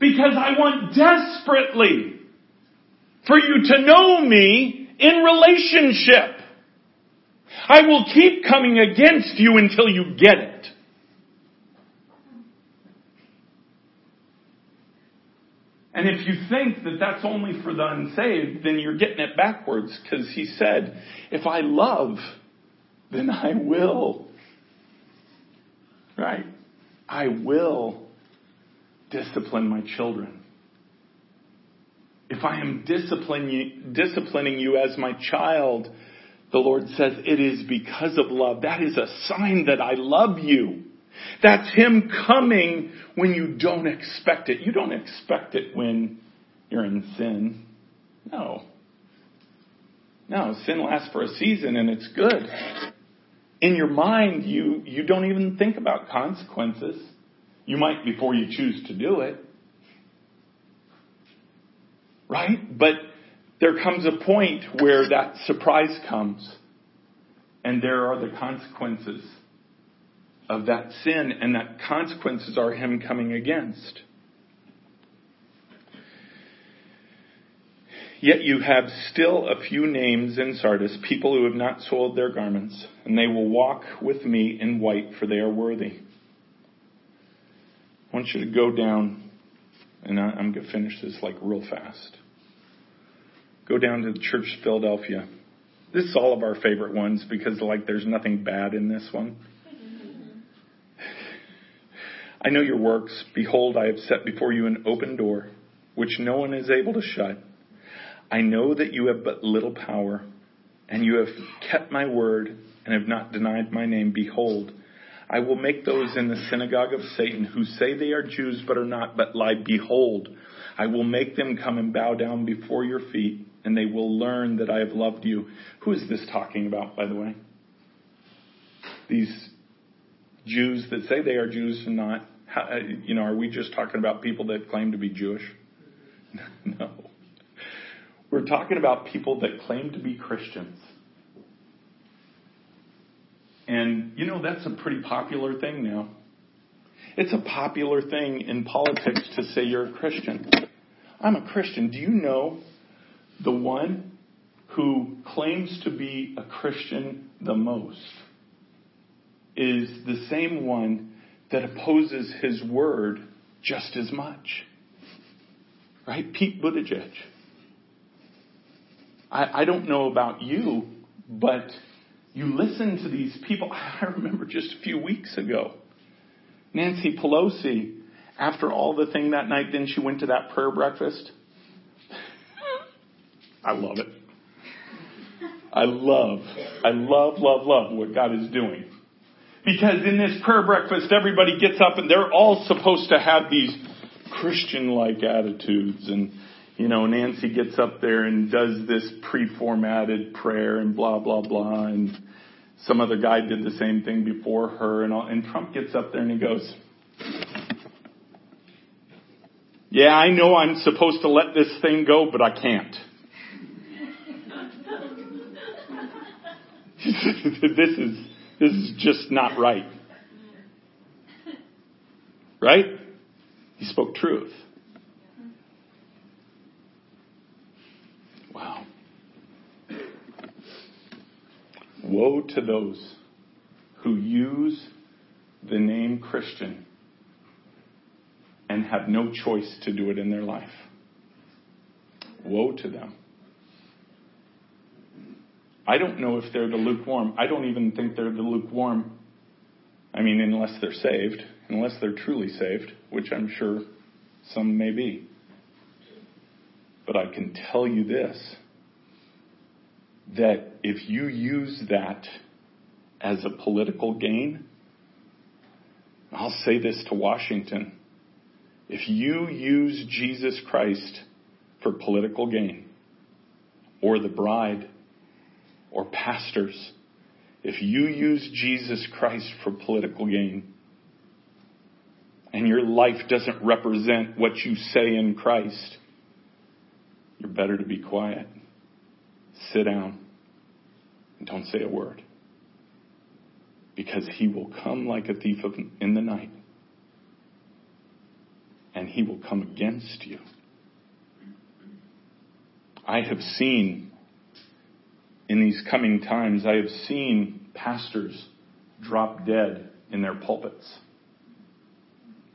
because I want desperately for you to know me in relationship. I will keep coming against you until you get it. And if you think that that's only for the unsaved, then you're getting it backwards, because he said, if I love, then I will. Right? I will discipline my children. If I am disciplining you as my child, the Lord says, it is because of love. That is a sign that I love you. That's him coming when you don't expect it. You don't expect it when you're in sin. No. No, sin lasts for a season, and it's good. In your mind, you don't even think about consequences. You might before you choose to do it. Right? But there comes a point where that surprise comes, and there are the consequences of that sin, and that consequences are him coming against. Yet you have still a few names in Sardis, people who have not soiled their garments, and they will walk with me in white, for they are worthy. I want you to go down, and I'm going to finish this like real fast. Go down to the Church of Philadelphia. This is all of our favorite ones, because like there's nothing bad in this one. I know your works. Behold, I have set before you an open door, which no one is able to shut. I know that you have but little power, and you have kept my word and have not denied my name. Behold, I will make those in the synagogue of Satan who say they are Jews but are not, but lie. Behold, I will make them come and bow down before your feet, and they will learn that I have loved you. Who is this talking about, by the way? These Jews that say they are Jews and not. You know, are we just talking about people that claim to be Jewish? No. We're talking about people that claim to be Christians. And, you know, that's a pretty popular thing now. It's a popular thing in politics to say you're a Christian. I'm a Christian. Do you know the one who claims to be a Christian the most is the same one that opposes his word just as much? Right? Pete Buttigieg. I don't know about you, but you listen to these people. I remember just a few weeks ago, Nancy Pelosi, after all the thing that night, then she went to that prayer breakfast. I love it. I love what God is doing. Because in this prayer breakfast, everybody gets up and they're all supposed to have these Christian-like attitudes. And, you know, Nancy gets up there and does this pre-formatted prayer and blah, blah, blah. And some other guy did the same thing before her. And Trump gets up there and he goes, yeah, I know I'm supposed to let this thing go, but I can't. This is just not right. Right? He spoke truth. Wow. Woe to those who use the name Christian and have no choice to do it in their life. Woe to them. I don't know if they're the lukewarm. I don't even think they're the lukewarm. I mean, unless they're saved, unless they're truly saved, which I'm sure some may be. But I can tell you this, that if you use that as a political gain, I'll say this to Washington, if you use Jesus Christ for political gain, or the bride, or pastors, if you use Jesus Christ for political gain, and your life doesn't represent what you say in Christ, you're better to be quiet. Sit down and don't say a word, because he will come like a thief in the night, and he will come against you. I have seen in these coming times, I have seen pastors drop dead in their pulpits.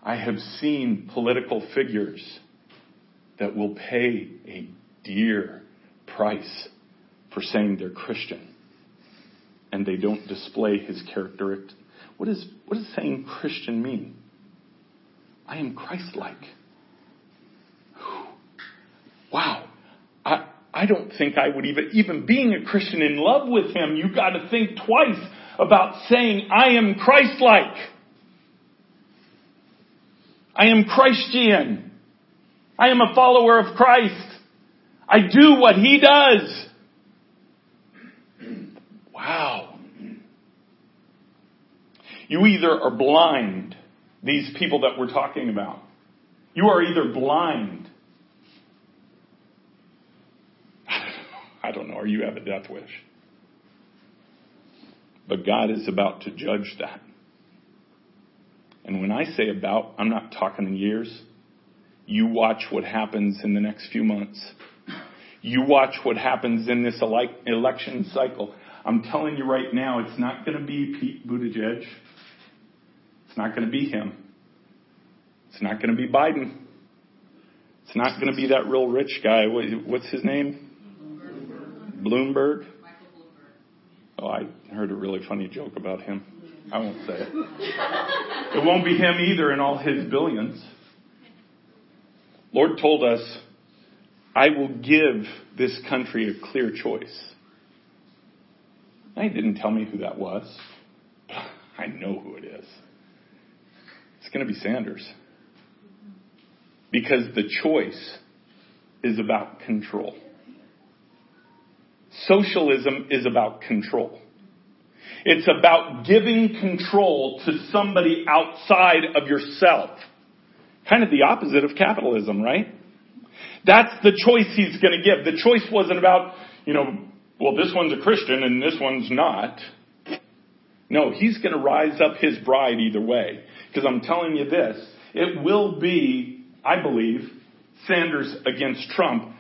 I have seen political figures that will pay a dear price for saying they're Christian, and they don't display his character. What does saying Christian mean? I am Christ-like. Wow. I don't think I would even being a Christian in love with him, you got to think twice about saying I am Christ-like. I am Christian. I am a follower of Christ. I do what he does. Wow. You either are blind, these people that we're talking about. You are either blind. I don't know, or you have a death wish. But God is about to judge that. And when I say about, I'm not talking in years. You watch what happens in the next few months. You watch what happens in this election cycle. I'm telling you right now, it's not going to be Pete Buttigieg. It's not going to be him. It's not going to be Biden. It's not going to be that real rich guy. What's his name? Bloomberg. Oh, I heard a really funny joke about him. I won't say it. It won't be him either and all his billions. Lord told us, I will give this country a clear choice. Now, he didn't tell me who that was. I know who it is. It's going to be Sanders. Because the choice is about control. Socialism is about control. It's about giving control to somebody outside of yourself. Kind of the opposite of capitalism, right? That's the choice he's going to give. The choice wasn't about, well, this one's a Christian and this one's not. No, he's going to rise up his bride either way. Because I'm telling you this, it will be, I believe, Sanders against Trump.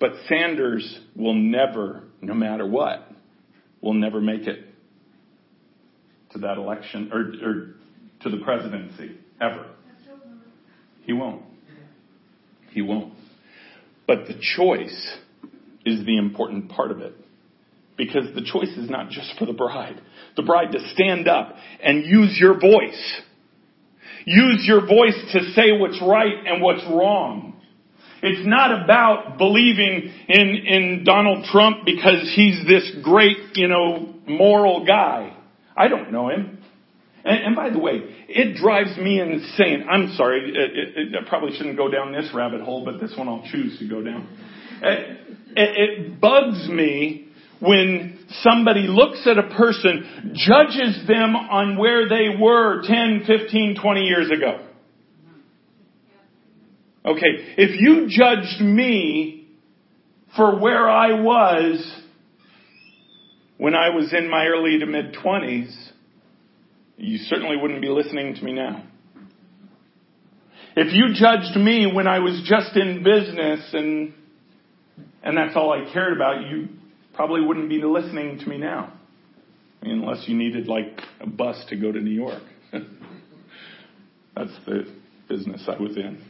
But Sanders will never, no matter what, will never make it to that election or to the presidency, ever. He won't. But the choice is the important part of it. Because the choice is not just for the bride. The bride to stand up and use your voice. Use your voice to say what's right and what's wrong. It's not about believing in Donald Trump because he's this great, moral guy. I don't know him. And by the way, it drives me insane. I'm sorry, I probably shouldn't go down this rabbit hole, but this one I'll choose to go down. It bugs me when somebody looks at a person, judges them on where they were 10, 15, 20 years ago. Okay, if you judged me for where I was when I was in my early to mid-20s, you certainly wouldn't be listening to me now. If you judged me when I was just in business and that's all I cared about, you probably wouldn't be listening to me now. I mean, unless you needed like a bus to go to New York. That's the business I was in.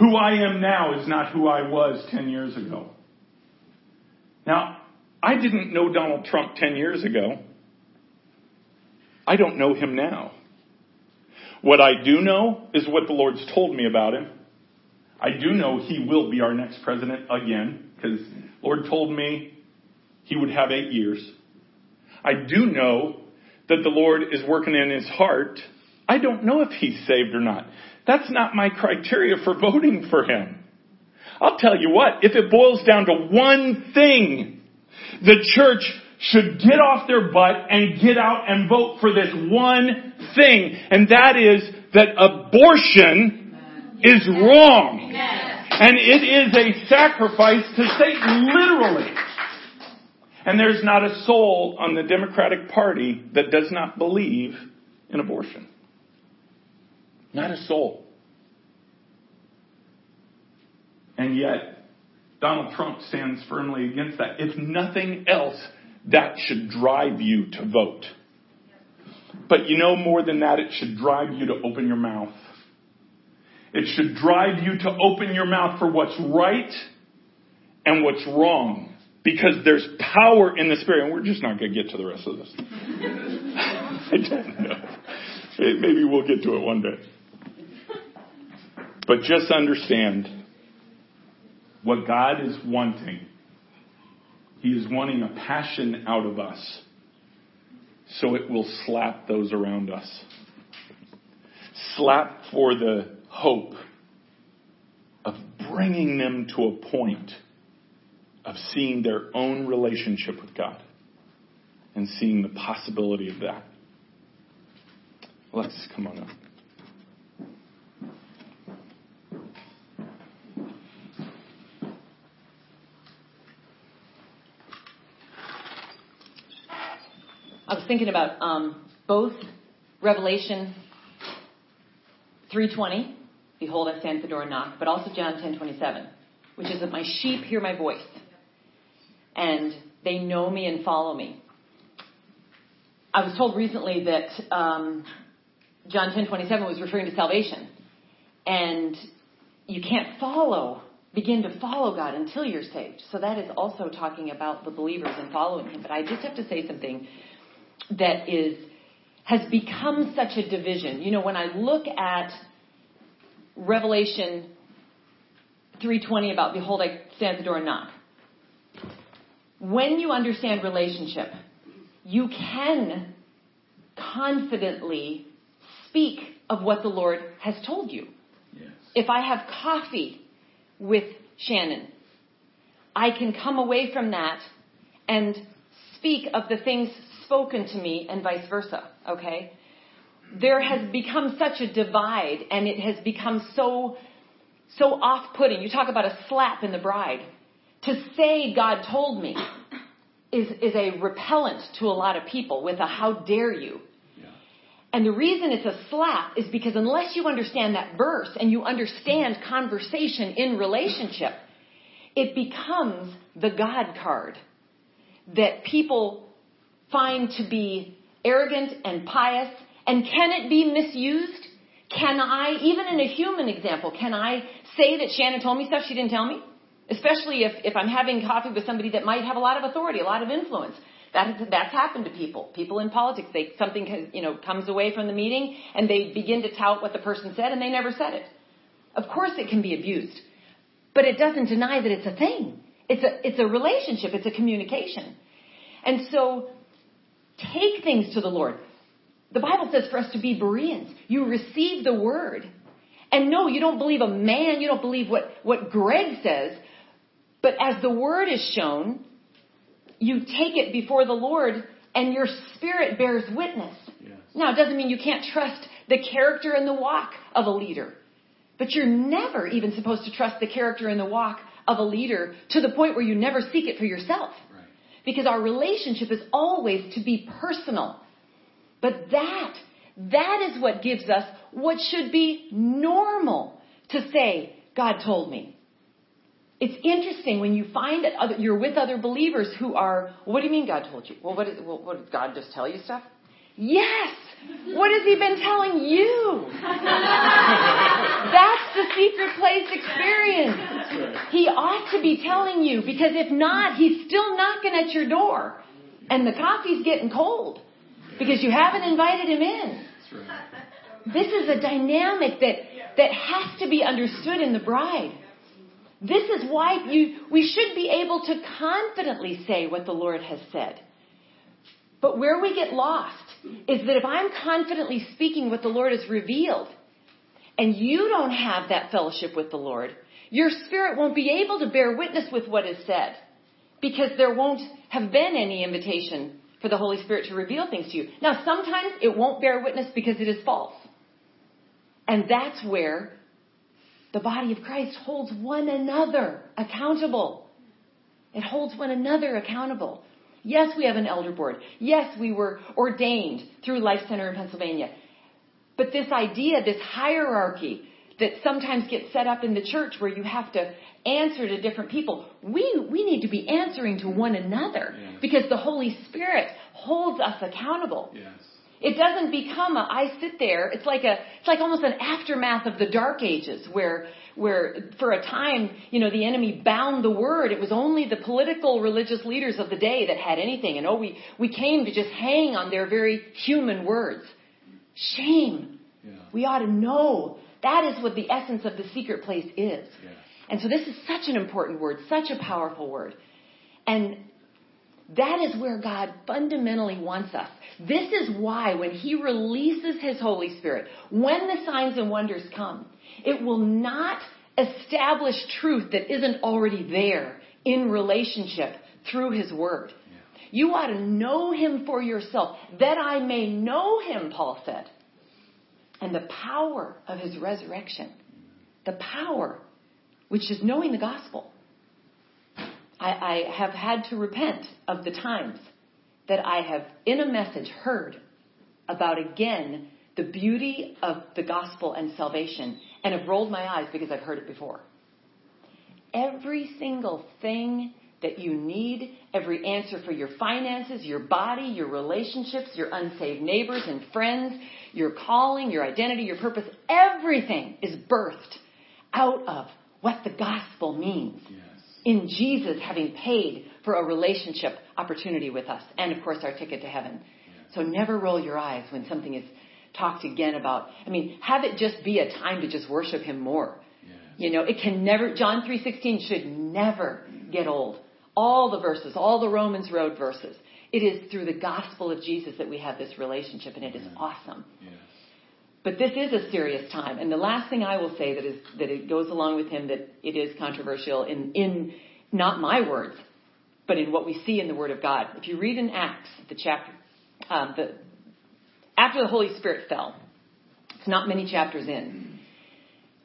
Who I am now is not who I was 10 years ago. Now, I didn't know Donald Trump 10 years ago. I don't know him now. What I do know is what the Lord's told me about him. I do know he will be our next president again, because the Lord told me he would have 8 years. I do know that the Lord is working in his heart. I don't know if he's saved or not. That's not my criteria for voting for him. I'll tell you what, if it boils down to one thing, the church should get off their butt and get out and vote for this one thing, and that is that abortion is wrong. And it is a sacrifice to Satan, literally. And there's not a soul on the Democratic Party that does not believe in abortion. Not a soul. And yet, Donald Trump stands firmly against that. If nothing else, that should drive you to vote. But you know, more than that, it should drive you to open your mouth. It should drive you to open your mouth for what's right and what's wrong. Because there's power in the Spirit. And we're just not going to get to the rest of this. I don't know. Maybe we'll get to it one day. But just understand what God is wanting. He is wanting a passion out of us, so it will slap those around us. Slap for the hope of bringing them to a point of seeing their own relationship with God and seeing the possibility of that. Let's come on up. I was thinking about both Revelation 3:20, behold, I stand at the door and knock, but also John 10:27, which is that my sheep hear my voice. And they know me and follow me. I was told recently that John 10:27 was referring to salvation. And you can't begin to follow God until you're saved. So that is also talking about the believers and following him. But I just have to say something that has become such a division. You know, when I look at Revelation 3:20 about, behold, I stand at the door and knock. When you understand relationship, you can confidently speak of what the Lord has told you. Yes. If I have coffee with Shannon, I can come away from that and speak of the things spoken to me and vice versa. Okay? There has become such a divide, and it has become so off-putting. You talk about a slap in the bride. To say God told me is a repellent to a lot of people with a how dare you. Yeah. And the reason it's a slap is because unless you understand that verse and you understand conversation in relationship, it becomes the God card that people find to be arrogant and pious. And can it be misused? Can I, even in a human example, can I say that Shannon told me stuff she didn't tell me? Especially if I'm having coffee with somebody that might have a lot of authority, a lot of influence. That's happened to people. People in politics, comes away from the meeting and they begin to tout what the person said and they never said it. Of course it can be abused. But it doesn't deny that it's a thing. It's a relationship. It's a communication. And so take things to the Lord. The Bible says for us to be Bereans. You receive the word. And no, you don't believe a man. You don't believe what Greg says. But as the word is shown, you take it before the Lord and your spirit bears witness. Yes. Now, it doesn't mean you can't trust the character and the walk of a leader. But you're never even supposed to trust the character and the walk of a leader to the point where you never seek it for yourself. Right. Because our relationship is always to be personal. But that is what gives us what should be normal to say, God told me. It's interesting when you find that you're with other believers who are, what do you mean God told you? Well, what did God just tell you stuff? Yes! What has he been telling you? That's the secret place experience. He ought to be telling you, because if not, he's still knocking at your door. And the coffee's getting cold because you haven't invited him in. This is a dynamic that has to be understood in the bride. This is why we should be able to confidently say what the Lord has said. But where we get lost is that if I'm confidently speaking what the Lord has revealed, and you don't have that fellowship with the Lord, your spirit won't be able to bear witness with what is said. because there won't have been any invitation for the Holy Spirit to reveal things to you. Now, sometimes it won't bear witness because it is false. And that's where the body of Christ holds one another accountable. It holds one another accountable. Yes, we have an elder board. Yes, we were ordained through Life Center in Pennsylvania. But this idea, this hierarchy that sometimes gets set up in the church where you have to answer to different people, we need to be answering to one another. Yes. Because the Holy Spirit holds us accountable. Yes. It doesn't become a I sit there. It's like almost an aftermath of the Dark Ages where for a time, the enemy bound the word. It was only the political religious leaders of the day that had anything. And we came to just hang on their very human words. Shame. Yeah. We ought to know. That is what the essence of the secret place is. Yeah. And so this is such an important word, such a powerful word. And that is where God fundamentally wants us. This is why when he releases his Holy Spirit, when the signs and wonders come, it will not establish truth that isn't already there in relationship through his word. Yeah. You ought to know him for yourself, that I may know him, Paul said. And the power of his resurrection, the power, which is knowing the gospel. I have had to repent of the times that I have in a message heard about again the beauty of the gospel and salvation and have rolled my eyes because I've heard it before. Every single thing that you need, every answer for your finances, your body, your relationships, your unsaved neighbors and friends, your calling, your identity, your purpose, everything is birthed out of what the gospel means. Yeah. In Jesus having paid for a relationship opportunity with us. And, of course, our ticket to heaven. Yeah. So never roll your eyes when something is talked again about. Have it just be a time to just worship him more. Yeah. It can never, John 3:16 should never get old. All the verses, all the Romans Road verses. It is through the gospel of Jesus that we have this relationship, and it is awesome. Yeah. But this is a serious time. And the last thing I will say that it goes along with him, that it is controversial in not my words, but in what we see in the Word of God. If you read in Acts, the chapter, after the Holy Spirit fell, it's not many chapters in.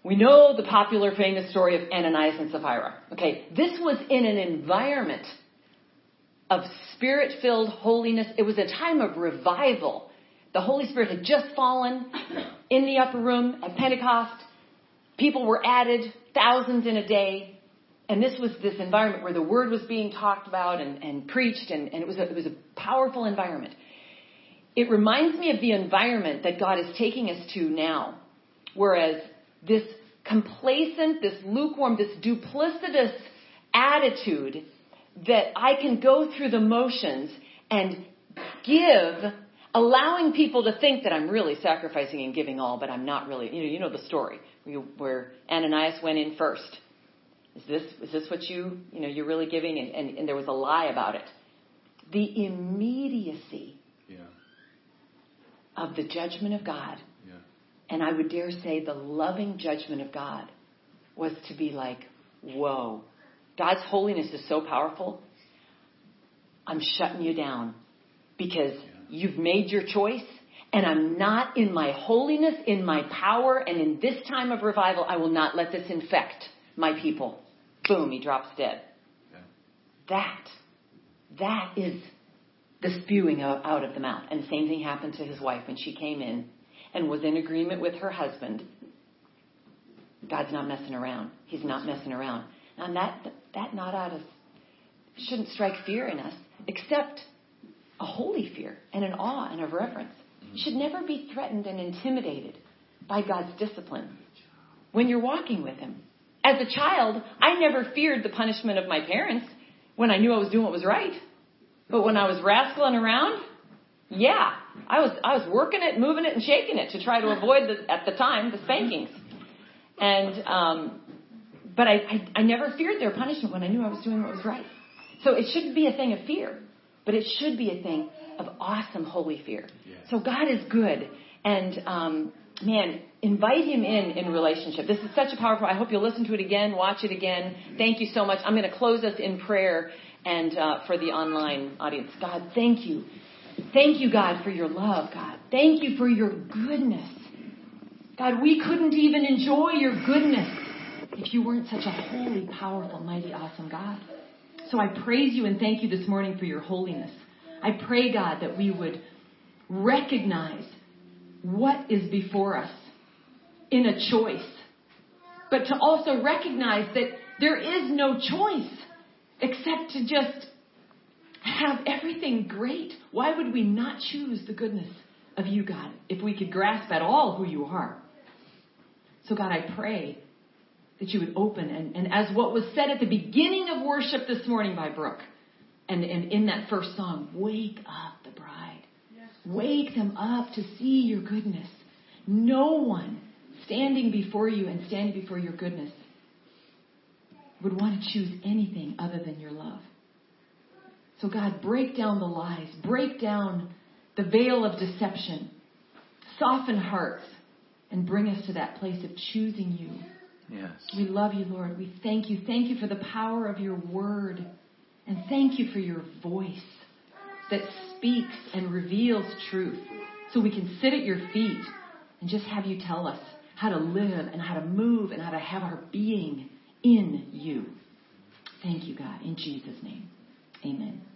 We know the popular famous story of Ananias and Sapphira. Okay, this was in an environment of spirit-filled holiness. It was a time of revival. The Holy Spirit had just fallen in the upper room at Pentecost. People were added, thousands in a day. And this was this environment where the word was being talked about and preached. And it was a powerful environment. It reminds me of the environment that God is taking us to now. Whereas this complacent, this lukewarm, this duplicitous attitude that I can go through the motions and give, allowing people to think that I'm really sacrificing and giving all, but I'm not really. You know the story where Ananias went in first. Is this what you're really giving? And there was a lie about it. The immediacy of the judgment of God, and I would dare say the loving judgment of God, was to be like, whoa, God's holiness is so powerful. I'm shutting you down because you've made your choice, and I'm not in my holiness, in my power, and in this time of revival, I will not let this infect my people. Boom, he drops dead. Yeah. That is the spewing out of the mouth. And the same thing happened to his wife when she came in and was in agreement with her husband. God's not messing around. He's not messing around. And that not out of, shouldn't strike fear in us, except a holy fear and an awe and a reverence. You should never be threatened and intimidated by God's discipline when you're walking with him. As a child, I never feared the punishment of my parents when I knew I was doing what was right. But when I was rascaling around, I was working it, moving it, and shaking it to try to avoid, at the time, the spankings. And but I never feared their punishment when I knew I was doing what was right. So it shouldn't be a thing of fear. But it should be a thing of awesome holy fear. Yes. So God is good. And, invite him in relationship. This is such a powerful, I hope you'll listen to it again, watch it again. Thank you so much. I'm going to close us in prayer and for the online audience. God, thank you. Thank you, God, for your love, God. Thank you for your goodness. God, we couldn't even enjoy your goodness if you weren't such a holy, powerful, mighty, awesome God. So I praise you and thank you this morning for your holiness. I pray, God, that we would recognize what is before us in a choice, but to also recognize that there is no choice except to just have everything great. Why would we not choose the goodness of you, God, if we could grasp at all who you are? So, God, I pray that you would open, and as what was said at the beginning of worship this morning by Brooke, and in that first song, wake up the bride. Yes. Wake them up to see your goodness. No one standing before you and standing before your goodness would want to choose anything other than your love. So, God, break down the lies. Break down the veil of deception. Soften hearts and bring us to that place of choosing you. Yes. We love you, Lord. We thank you. Thank you for the power of your word. And thank you for your voice that speaks and reveals truth. So we can sit at your feet and just have you tell us how to live and how to move and how to have our being in you. Thank you, God. In Jesus' name, amen.